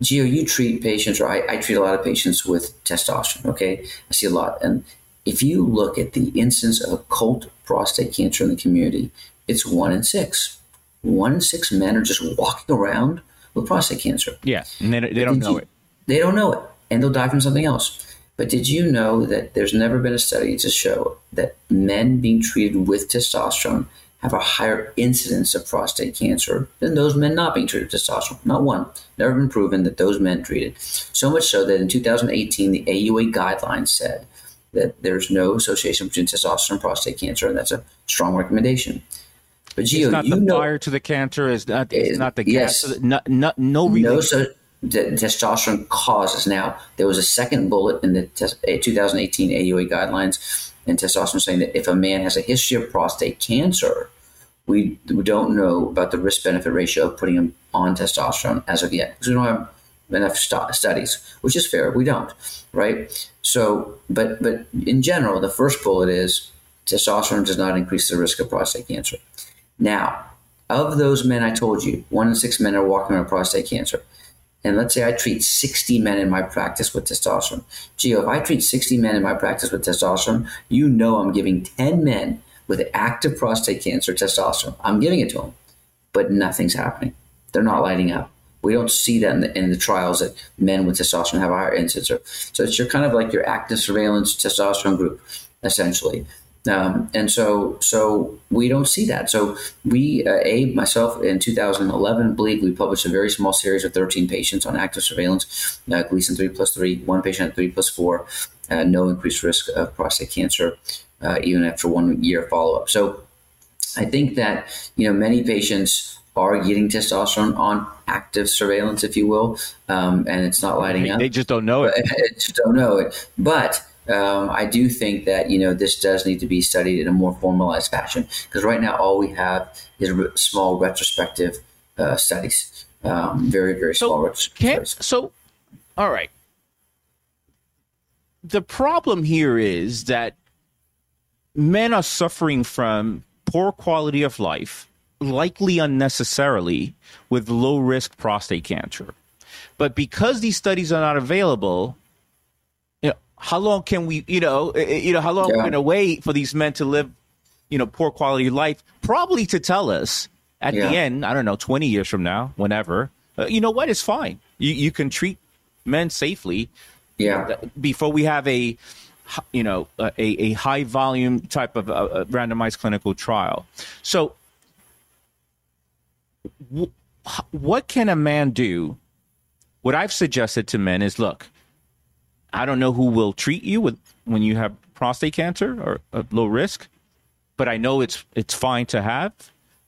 Geo, you treat patients, or I treat a lot of patients with testosterone, okay? I see a lot. And if you look at the incidence of occult prostate cancer in the community, it's 1 in 6. 1 in 6 men are just walking around with prostate cancer. Yeah, and they don't know it. They don't know it, and they'll die from something else. But did you know that there's never been a study to show that men being treated with testosterone have a higher incidence of prostate cancer than those men not being treated with testosterone? Not one. Never been proven that those men treated. So much so that in 2018, the AUA guidelines said that there's no association between testosterone and prostate cancer, and that's a strong recommendation. But Geo, fire to the cancer is not. It's not the gas. Yes. No relation. Testosterone causes. Now, there was a second bullet in the 2018 AUA guidelines, and testosterone saying that if a man has a history of prostate cancer, we don't know about the risk-benefit ratio of putting him on testosterone as of yet because we don't have enough studies, which is fair. We don't, right? So, but in general, the first bullet is testosterone does not increase the risk of prostate cancer. Now, of those men I told you, 1 in 6 men are walking around with prostate cancer. And let's say I treat 60 men in my practice with testosterone. Geo, if I treat 60 men in my practice with testosterone, you know I'm giving 10 men with active prostate cancer testosterone. I'm giving it to them, but nothing's happening. They're not lighting up. We don't see that in the trials that men with testosterone have a higher incidence. So it's your kind of like your active surveillance testosterone group, essentially. And so we don't see that. So we, Abe, myself, in 2011, Bleak, we published a very small series of 13 patients on active surveillance, Gleason 3+3, 1 patient at 3+4, no increased risk of prostate cancer, even after 1 year follow-up. So I think that, you know, many patients are getting testosterone on active surveillance, if you will, and it's not lighting up. They just don't know it. They just don't know it. But I do think that, you know, this does need to be studied in a more formalized fashion, because right now all we have is small retrospective studies, very, very small retrospective studies. So, all right. The problem here is that men are suffering from poor quality of life, likely unnecessarily, with low-risk prostate cancer. But because these studies are not available, how long can we, how long are we going to wait for these men to live, poor quality life, probably to tell us at the end, I don't know, 20 years from now, whenever, you know what, it's fine. You can treat men safely before we have a high volume type of randomized clinical trial. So what can a man do? What I've suggested to men is, look, I don't know who will treat you when you have prostate cancer or low risk, but I know it's fine to have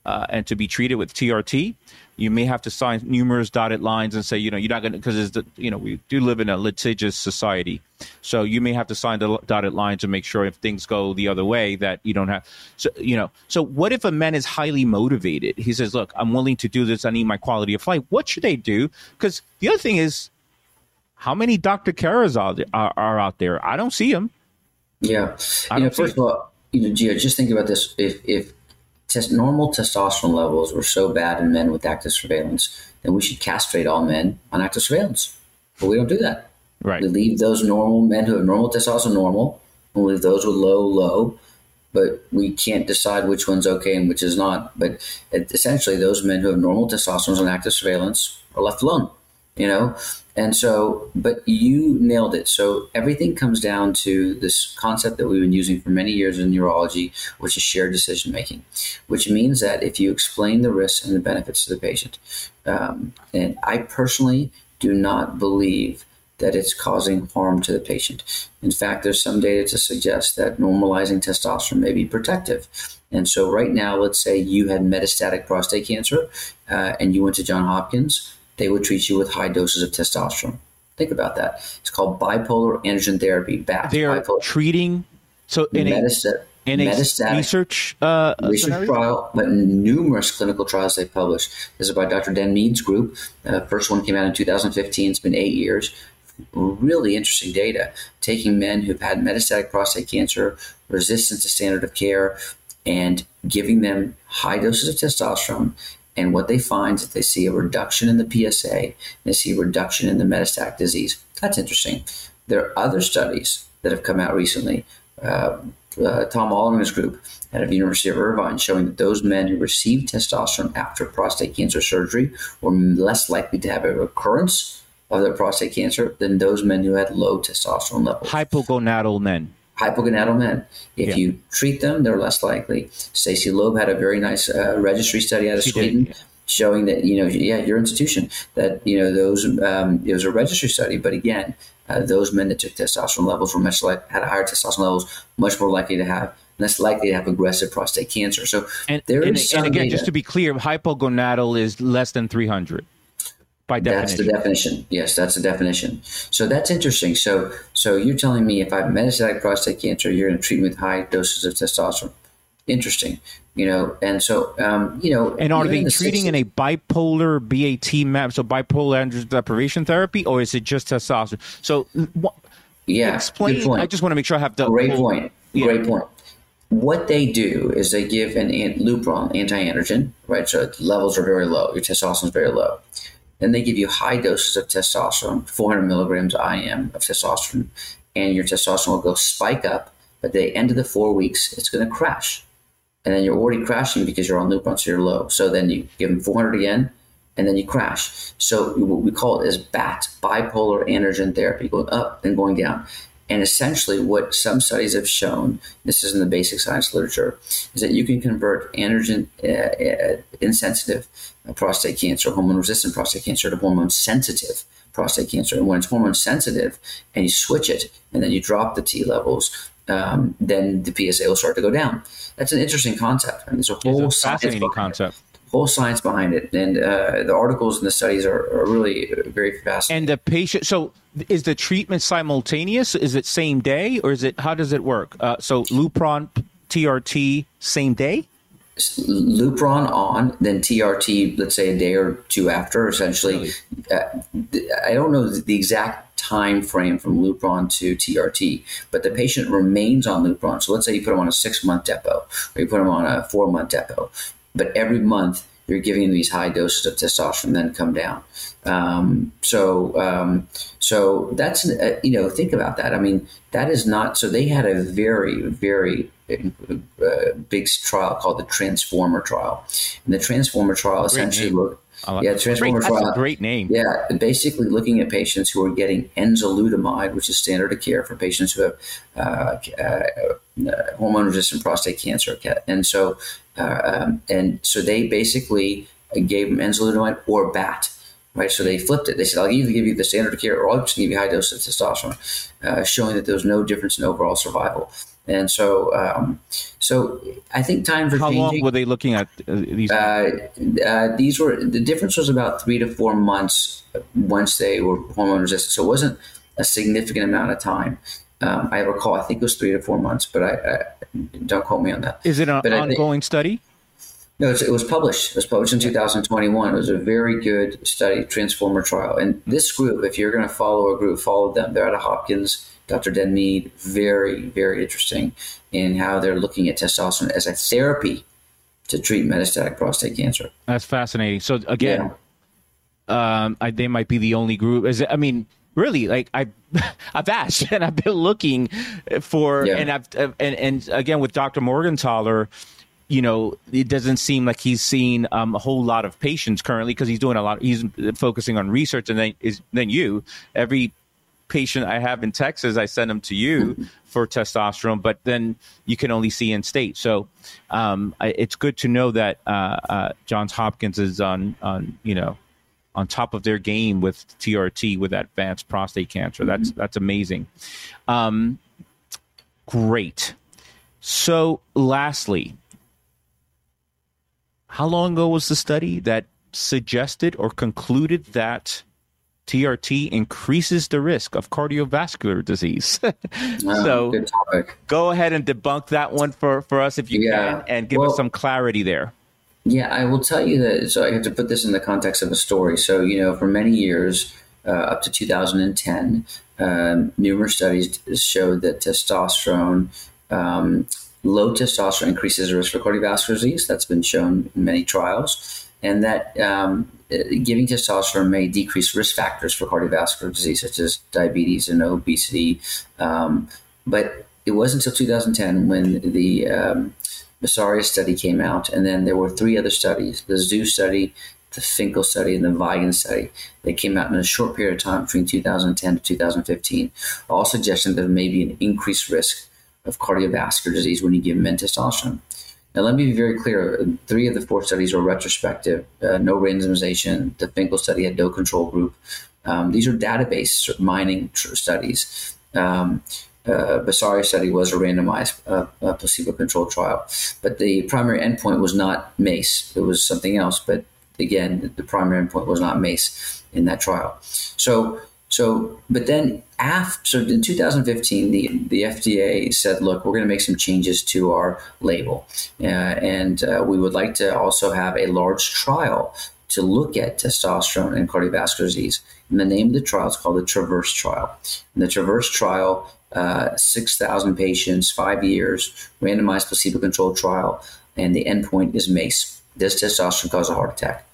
and to be treated with TRT. You may have to sign numerous dotted lines and say, you're not going to, because we do live in a litigious society. So you may have to sign the dotted line to make sure if things go the other way that you don't have. So what if a man is highly motivated? He says, look, I'm willing to do this. I need my quality of life. What should they do? Because the other thing is, how many Dr. Keras are out there? I don't see them. Yeah. First of all, Gio, just think about this. If normal testosterone levels were so bad in men with active surveillance, then we should castrate all men on active surveillance. But we don't do that. Right. We leave those normal men who have normal testosterone normal, and we leave those with low. But we can't decide which one's okay and which is not. But essentially, those men who have normal testosterone on active surveillance are left alone. And so, but you nailed it. So everything comes down to this concept that we've been using for many years in neurology, which is shared decision making, which means that if you explain the risks and the benefits to the patient, and I personally do not believe that it's causing harm to the patient. In fact, there's some data to suggest that normalizing testosterone may be protective. And so right now, let's say you had metastatic prostate cancer and you went to Johns Hopkins. They would treat you with high doses of testosterone. Think about that. It's called bipolar androgen therapy. Metastatic research trial, but numerous clinical trials they've published. This is by Dr. Dan Mead's group. First one came out in 2015. It's been 8 years. Really interesting data, taking men who've had metastatic prostate cancer, resistant to standard of care, and giving them high doses of testosterone. And what they find is that they see a reduction in the PSA, they see a reduction in the metastatic disease. That's interesting. There are other studies that have come out recently. Tom Allman's group out of University of Irvine showing that those men who received testosterone after prostate cancer surgery were less likely to have a recurrence of their prostate cancer than those men who had low testosterone levels. Hypogonadal men. If you treat them, they're less likely. Stacey Loeb had a very nice registry study out of Sweden showing that, your institution, that, those, it was a registry study. But again, those men that took testosterone levels were had higher testosterone levels, much more likely to have, less likely to have aggressive prostate cancer. So there is some data. Just to be clear, hypogonadal is less than 300. By definition. That's the definition. Yes, that's the definition. So that's interesting. So you're telling me if I have metastatic prostate cancer, you're going to treat me with high doses of testosterone. interesting, you know. And so, you know, and are they treating in a bipolar BAT map? So bipolar androgen deprivation therapy, or is it just testosterone? So yeah, explain. Good point. I just want to make sure I have the great point. Yeah. Great point. What they do is they give an Lupron anti-androgen, right? So levels are very low. Your testosterone is very low. Then they give you high doses of testosterone, 400 milligrams IM of testosterone, and your testosterone will go spike up. But at the end of the 4 weeks, it's going to crash. And then you're already crashing because you're on Lupron, so you're low. So then you give them 400 again, and then you crash. So we call it as BAT, bipolar androgen therapy, going up and going down. And essentially what some studies have shown, this is in the basic science literature, is that you can convert androgen insensitive prostate cancer, hormone-resistant prostate cancer, to hormone-sensitive prostate cancer. And when it's hormone-sensitive and you switch it and then you drop the T levels, then the PSA will start to go down. That's an interesting concept. I mean, there's a whole fascinating concept. Whole science behind it, and the articles and the studies are really very fascinating. And the patient, so is the treatment simultaneous? Is it same day, or is it, how does it work? So Lupron, TRT, same day? Lupron on, then TRT, let's say a day or two after, essentially. Really? I don't know the exact time frame from Lupron to TRT, but the patient remains on Lupron. So let's say you put them on a 6-month depot, or you put them on a 4-month depot. But every month you're giving them these high doses of testosterone, then come down. So that's, you know, think about that. I mean, that is not, so they had a very, very big trial called the Transformer trial. And the Transformer trial essentially looked, that's a great name. Yeah, basically looking at patients who are getting enzalutamide, which is standard of care for patients who have hormone-resistant prostate cancer. And so they basically gave them enzalutamide or BAT, right? So they flipped it. They said, I'll either give you the standard of care or I'll just give you high dose of testosterone, showing that there was no difference in overall survival. And so, so I think times are changing. How long were they looking at these? These were, the difference was about 3 to 4 months once they were hormone resistant. So it wasn't a significant amount of time. I recall, I think it was 3 to 4 months, but I don't quote me on that. Is it an ongoing study? No, it was published. It was published in 2021. It was a very good study, Transformer trial. And this group, if you're going to follow a group, follow them. They're out of Hopkins. Dr. Dan Mead, very, very interesting in how they're looking at testosterone as a therapy to treat metastatic prostate cancer. That's fascinating. So again, yeah. They might be the only group. Really, like I've asked and I've been looking for, and again with Dr. Morgenthaler, you know, it doesn't seem like he's seen a whole lot of patients currently because he's doing a lot. He's focusing on research, and every patient I have in Texas, I send them to you for testosterone, but then you can only see in state. So it's good to know that Johns Hopkins is on top of their game with TRT, with advanced prostate cancer. That's amazing. Great. So lastly, how long ago was the study that suggested or concluded that TRT increases the risk of cardiovascular disease? So good topic. Go ahead and debunk that one for us if you can, and give us some clarity there. Yeah, I will tell you that. So I have to put this in the context of a story. So, you know, for many years, up to 2010, numerous studies showed that testosterone, low testosterone increases the risk for cardiovascular disease. That's been shown in many trials. And that giving testosterone may decrease risk factors for cardiovascular disease, such as diabetes and obesity. But it wasn't until 2010 when the Basaria study came out, and then there were 3 other studies, the ZOO study, the Finkel study, and the Vigan study. They came out in a short period of time between 2010 to 2015, all suggesting there may be an increased risk of cardiovascular disease when you give men testosterone. Now, let me be very clear. 3 of the 4 studies were retrospective, no randomization. The Finkel study had no control group. These are database mining studies. Basaria study was a randomized placebo-controlled trial, but the primary endpoint was not MACE. It was something else, but again, the primary endpoint was not MACE in that trial. So So, but then after, in 2015, the FDA said, look, we're going to make some changes to our label. And we would like to also have a large trial to look at testosterone and cardiovascular disease. And the name of the trial is called the TRAVERSE trial. And the TRAVERSE trial, 6,000 patients, 5 years, randomized placebo-controlled trial, and the endpoint is MACE. Does testosterone cause a heart attack?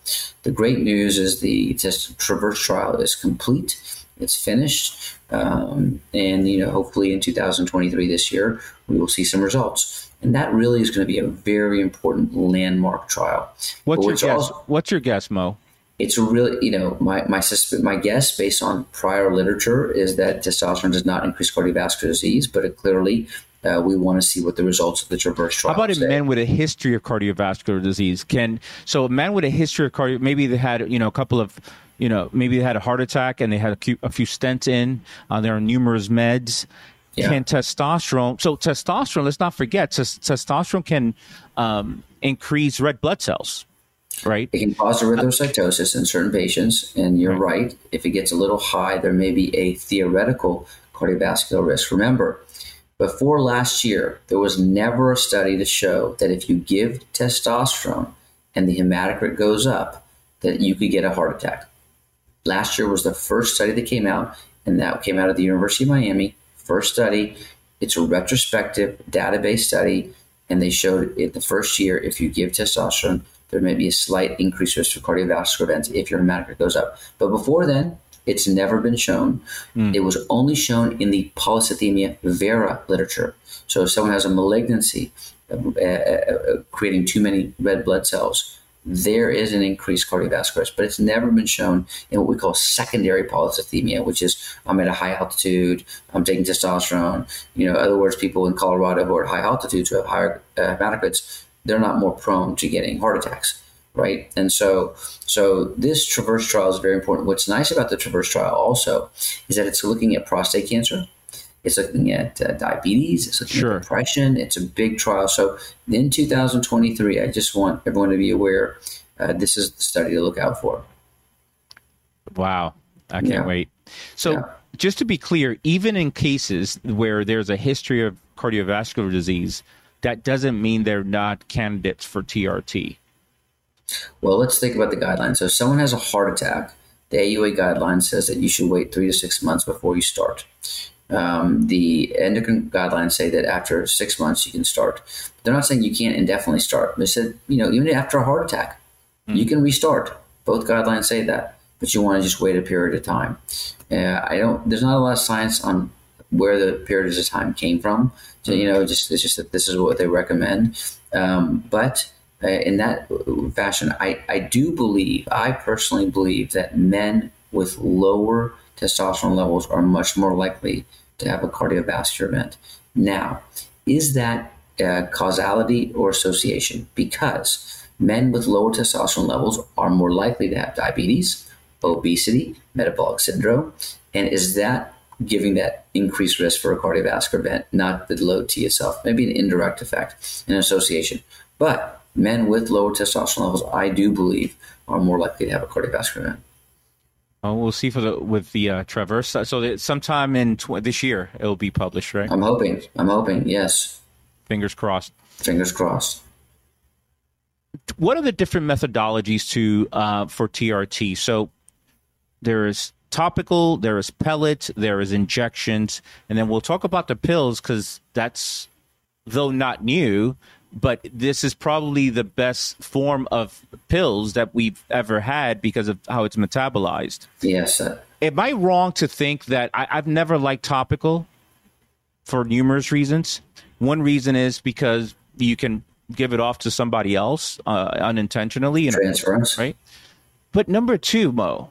The great news is the TRAVERSE trial is complete. It's finished. And, you know, hopefully in 2023, this year, we will see some results. And that really is going to be a very important landmark trial. What's your guess, Mo? It's really, you know, my guess based on prior literature is that testosterone does not increase cardiovascular disease, but it clearly, we want to see what the results of the TRAVERSE trial. How about a man with a history of cardiovascular disease? So a man with a history of cardio, maybe they had, you know, a couple of, you know, maybe they had a heart attack and they had a few stents in. There are numerous meds. Yeah. Testosterone, let's not forget, testosterone can increase red blood cells, right? It can cause erythrocytosis in certain patients, and you're right. If it gets a little high, there may be a theoretical cardiovascular risk. Remember, before last year, there was never a study to show that if you give testosterone and the hematocrit goes up, that you could get a heart attack. Last year was the first study that came out, and that came out of the University of Miami. First study, it's a retrospective database study, and they showed in the first year, if you give testosterone, there may be a slight increased risk for cardiovascular events if your hematocrit goes up. But before then, it's never been shown. It was only shown in the polycythemia vera literature. So if someone has a malignancy creating too many red blood cells, there is an increased cardiovascular risk, but it's never been shown in what we call secondary polycythemia, which is I'm at a high altitude, I'm taking testosterone. You know, in other words, people in Colorado who are at high altitudes who have higher hematocrits, they're not more prone to getting heart attacks, right? And so this TRAVERSE trial is very important. What's nice about the TRAVERSE trial also is that it's looking at prostate cancer. It's looking at diabetes. It's looking at depression. It's a big trial. So in 2023, I just want everyone to be aware, this is the study to look out for. Wow. I can't wait. So just to be clear, even in cases where there's a history of cardiovascular disease, that doesn't mean they're not candidates for TRT. Well, let's think about the guidelines. So if someone has a heart attack, the AUA guideline says that you should wait 3 to 6 months before you start. The endocrine guidelines say that after 6 months you can start. They're not saying you can't indefinitely start. They said, you know, even after a heart attack, you can restart. Both guidelines say that, but you want to just wait a period of time. There's not a lot of science on where the periods of time came from. So, you know, it's just that this is what they recommend. But in that fashion, I do believe, I personally believe that men with lower testosterone levels are much more likely to have a cardiovascular event. Now, is that causality or association? Because men with lower testosterone levels are more likely to have diabetes, obesity, metabolic syndrome, and is that giving that increased risk for a cardiovascular event, not the low T itself, maybe an indirect effect, an association. But men with lower testosterone levels, I do believe, are more likely to have a cardiovascular event. We'll see with the TRAVERSE. So that sometime in this year, it'll be published, right? I'm hoping. Yes. Fingers crossed. What are the different methodologies for TRT? So there is topical, there is pellets, there is injections, and then we'll talk about the pills because that's, though not new, but this is probably the best form of pills that we've ever had because of how it's metabolized. Yes. Am I wrong to think that I've never liked topical for numerous reasons? One reason is because you can give it off to somebody else unintentionally. Transference. Right? But number two, Mo,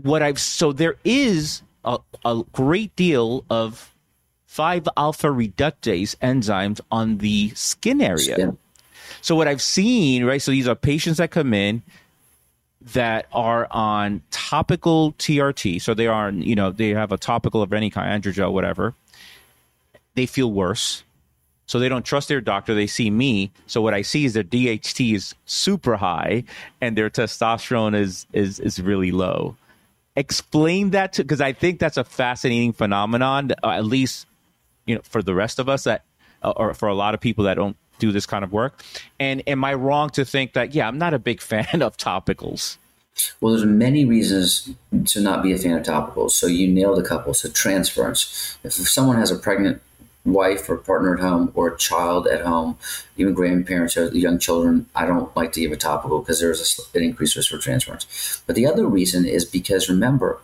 there is a great deal of 5-alpha reductase enzymes on the skin area. Skin. So what I've seen, right, so these are patients that come in that are on topical TRT. So they are, you know, they have a topical of any kind, androgel, whatever. They feel worse. So they don't trust their doctor. They see me. So what I see is their DHT is super high and their testosterone is really low. Explain that to, because I think that's a fascinating phenomenon, at least, you know, for the rest of us that, or for a lot of people that don't do this kind of work. And am I wrong to think that, yeah, I'm not a big fan of topicals? Well, there's many reasons to not be a fan of topicals. So you nailed a couple. So transference. If someone has a pregnant wife or partner at home or a child at home, even grandparents or young children, I don't like to give a topical because there's an increased risk for transference. But the other reason is because, remember,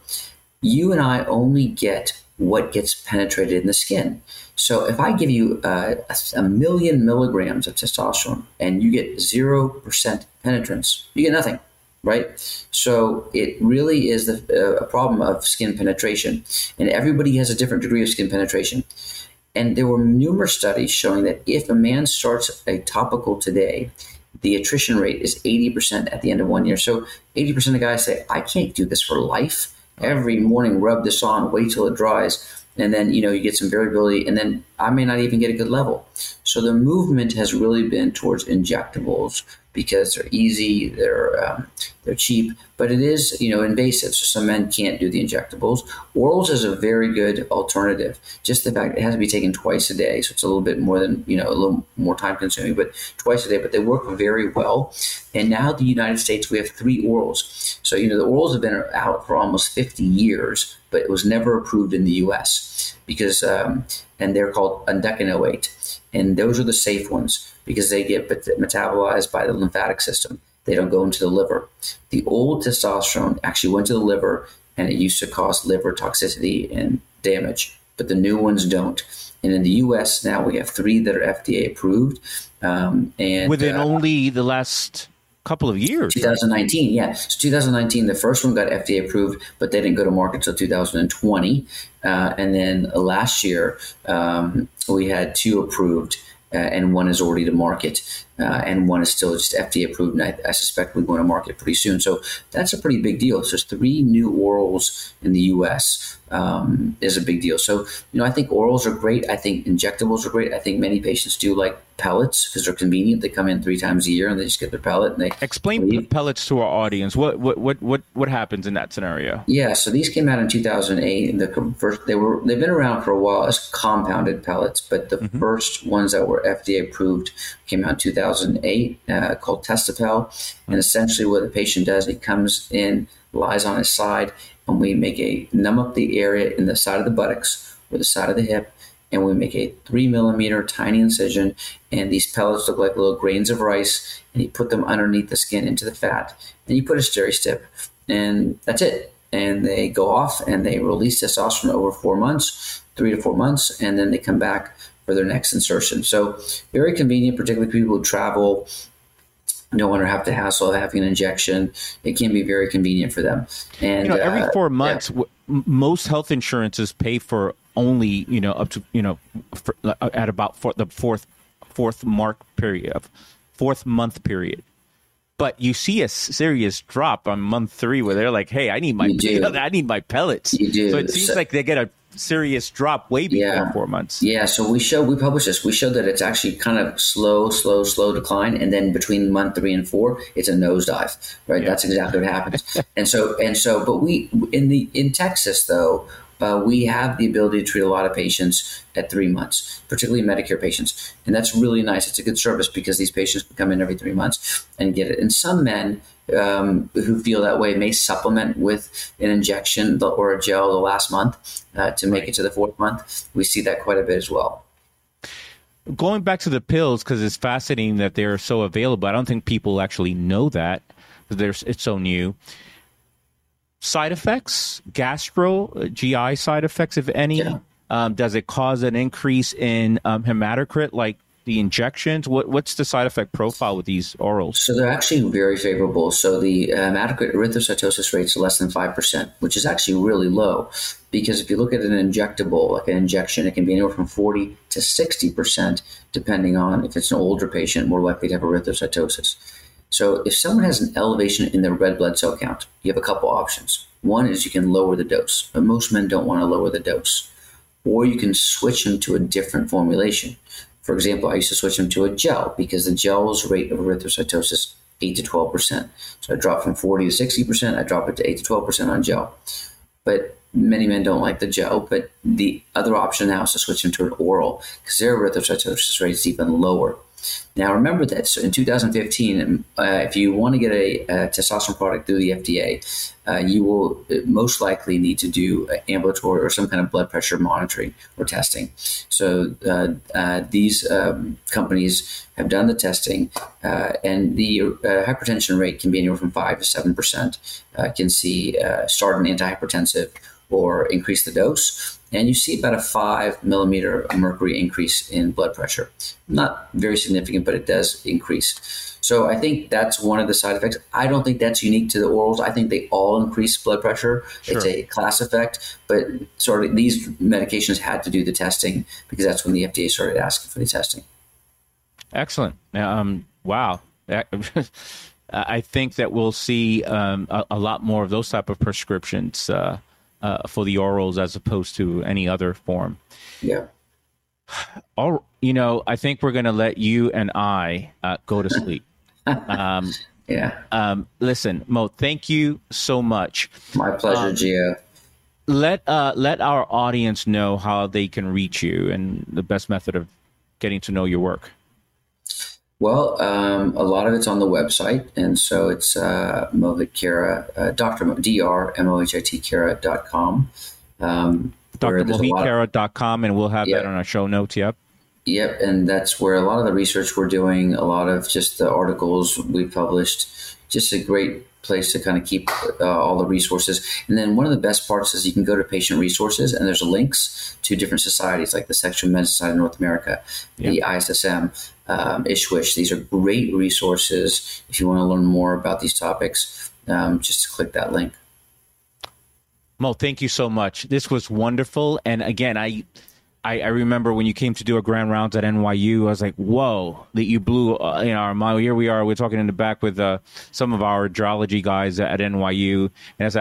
you and I only get what gets penetrated in the skin. So if I give you a million milligrams of testosterone and you get 0% penetrance, you get nothing. Right? So it really is a problem of skin penetration, and everybody has a different degree of skin penetration. And there were numerous studies showing that if a man starts a topical today, the attrition rate is 80% at the end of 1 year. So 80% of guys say, I can't do this for life. Every morning, rub this on, wait till it dries. And then, you know, you get some variability, and then I may not even get a good level. So the movement has really been towards injectables because they're easy, they're cheap, but it is, you know, invasive. So some men can't do the injectables. Orals is a very good alternative. Just the fact it has to be taken twice a day, so it's a little bit more than, you know, a little more time consuming, but twice a day. But they work very well. And now the United States, we have 3 orals. So, you know, the orals have been out for almost 50 years, but it was never approved in the U.S. because, and they're called undecanoate, and those are the safe ones, because they get metabolized by the lymphatic system. They don't go into the liver. The old testosterone actually went to the liver, and it used to cause liver toxicity and damage, but the new ones don't. And in the U.S. now we have 3 that are FDA approved. And within only the last couple of years. 2019, yeah. So 2019, the first one got FDA approved, but they didn't go to market till 2020. And then last year, we had 2 approved. And one is already to market, and one is still just FDA approved, and I suspect we're going to market pretty soon. So that's a pretty big deal. So 3 new orals in the U.S. Is a big deal. So, you know, I think orals are great. I think injectables are great. I think many patients do like pellets because they're convenient. They come in 3 times a year and they just get their pellet. And they explain pellets to our audience. What happens in that scenario? Yeah, so these came out in 2008, and the first they've been around for a while as compounded pellets, but the first ones that were FDA approved came out in 2008, called Testapel. And essentially what the patient does, he comes in, lies on his side, and we make numb up the area in the side of the buttocks or the side of the hip, and we make a 3 millimeter tiny incision, and these pellets look like little grains of rice, and you put them underneath the skin into the fat, and you put a Steri-Stip, and that's it. And they go off and they release testosterone over 4 months, 3 to 4 months, and then they come back for their next insertion. So very convenient, particularly people who travel, don't want to have to hassle having an injection. It can be very convenient for them. And you know, every 4 months, most health insurances pay for only, you know, up to, you know, at about the fourth month period. But you see a serious drop on month 3 where they're like, hey, I need my pellets. You do. So it seems like they get a serious drop way before 4 months. Yeah. So we published this. We showed that it's actually kind of slow decline. And then between month 3 and 4, it's a nosedive, right? Yeah. That's exactly what happens. and so, but we, in Texas though, we have the ability to treat a lot of patients at 3 months, particularly Medicare patients. And that's really nice. It's a good service because these patients come in every 3 months and get it. And some men who feel that way may supplement with an injection or a gel the last month to make it to the 4th month. We see that quite a bit as well. Going back to the pills, because it's fascinating that they're so available. I don't think people actually know that because it's so new. Side effects, GI side effects, if any, does it cause an increase in hematocrit like the injections? What's the side effect profile with these orals? So they're actually very favorable. So the hematocrit erythrocytosis rates are less than 5%, which is actually really low, because if you look at an injectable, like an injection, it can be anywhere from 40 to 60%, depending on if it's an older patient, more likely to have erythrocytosis. So if someone has an elevation in their red blood cell count, you have a couple options. One is you can lower the dose, but most men don't want to lower the dose. Or you can switch them to a different formulation. For example, I used to switch them to a gel because the gel's rate of erythrocytosis 8 to 12%. So I dropped from 40 to 60%. I dropped it to 8 to 12% on gel. But many men don't like the gel, but the other option now is to switch them to an oral because their erythrocytosis rate is even lower. Now, remember that so in 2015, if you want to get a testosterone product through the FDA, you will most likely need to do ambulatory or some kind of blood pressure monitoring or testing. So these companies have done the testing, and the hypertension rate can be anywhere from 5 to 7%. Can see start an antihypertensive or increase the dose. And you see about a 5 millimeter mercury increase in blood pressure. Not very significant, but it does increase. So I think that's one of the side effects. I don't think that's unique to the orals. I think they all increase blood pressure. Sure. It's a class effect, but sort of these medications had to do the testing because that's when the FDA started asking for the testing. Excellent. Wow. I think that we'll see a lot more of those type of prescriptions for the orals as opposed to any other form. Yeah. All, you know, I think we're going to let you and I go to sleep. Yeah. Listen, Mo, thank you so much. My pleasure, Gio. Let our audience know how they can reach you and the best method of getting to know your work. Well, a lot of it's on the website, and so it's Mohit Khera, drmohitkhera.com. Drmohitkhera.com, and we'll have that on our show notes, yep. Yep, and that's where a lot of the research we're doing, a lot of just the articles we published, just a great place to kind of keep all the resources. And then one of the best parts is you can go to patient resources and there's links to different societies like the Sexual Medicine Society of North America, the ISSM, ISHWISH. These are great resources. If you want to learn more about these topics, just click that link. Mo, thank you so much. This was wonderful. And again, I remember when you came to do a grand rounds at NYU, I was like, whoa, that you blew our mind. Here we are. We're talking in the back with some of our andrology guys at NYU. And I said,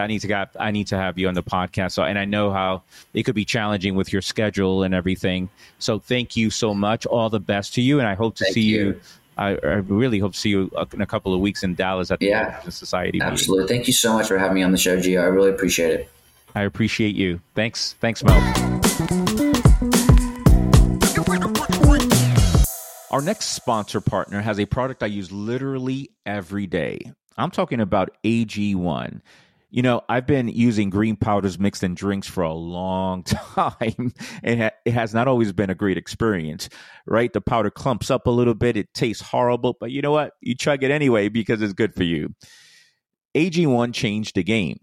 I need to have you on the podcast. So, and I know how it could be challenging with your schedule and everything. So thank you so much. All the best to you. And I hope to see you. I really hope to see you in a couple of weeks in Dallas at the Society. Absolutely. Meeting. Thank you so much for having me on the show, Gio. I really appreciate it. I appreciate you. Thanks. Thanks, Mo. Our next sponsor partner has a product I use literally every day. I'm talking about AG1. You know, I've been using green powders mixed in drinks for a long time, and it has not always been a great experience, right? The powder clumps up a little bit. It tastes horrible, but you know what? You chug it anyway because it's good for you. AG1 changed the game.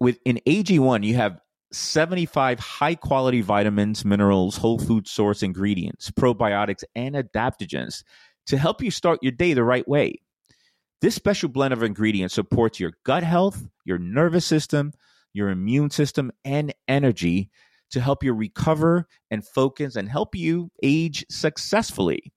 In AG1, you have 75 high-quality vitamins, minerals, whole food source ingredients, probiotics, and adaptogens to help you start your day the right way. This special blend of ingredients supports your gut health, your nervous system, your immune system, and energy to help you recover and focus and help you age successfully.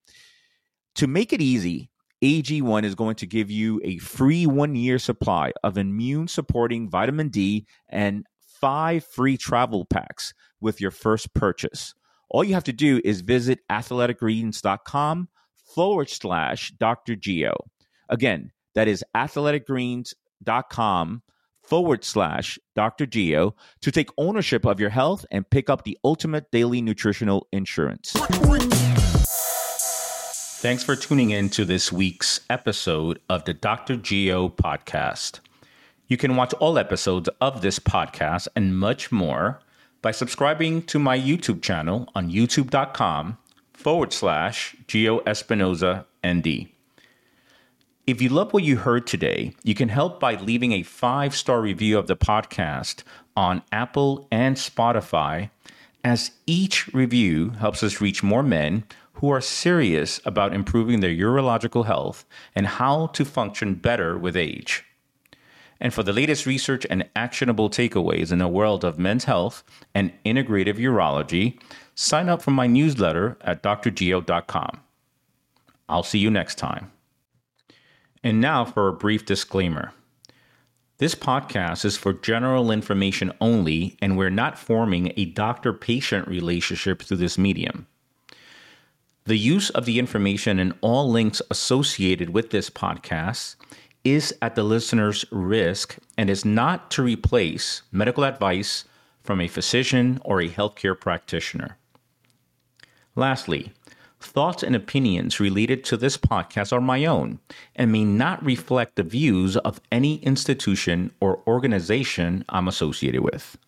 To make it easy, AG1 is going to give you a free 1-year supply of immune-supporting vitamin D and 5 free travel packs with your first purchase. All you have to do is visit athleticgreens.com/Dr. Geo. Again, that is athleticgreens.com/Dr. Geo to take ownership of your health and pick up the ultimate daily nutritional insurance. Thanks for tuning in to this week's episode of the Dr. Geo podcast. You can watch all episodes of this podcast and much more by subscribing to my YouTube channel on youtube.com/GioEspinozaND. If you love what you heard today, you can help by leaving a 5-star review of the podcast on Apple and Spotify, as each review helps us reach more men who are serious about improving their urological health and how to function better with age. And for the latest research and actionable takeaways in the world of men's health and integrative urology, sign up for my newsletter at drgeo.com. I'll see you next time. And now for a brief disclaimer. This podcast is for general information only, and we're not forming a doctor-patient relationship through this medium. The use of the information and all links associated with this podcast is at the listener's risk and is not to replace medical advice from a physician or a healthcare practitioner. Lastly, thoughts and opinions related to this podcast are my own and may not reflect the views of any institution or organization I'm associated with.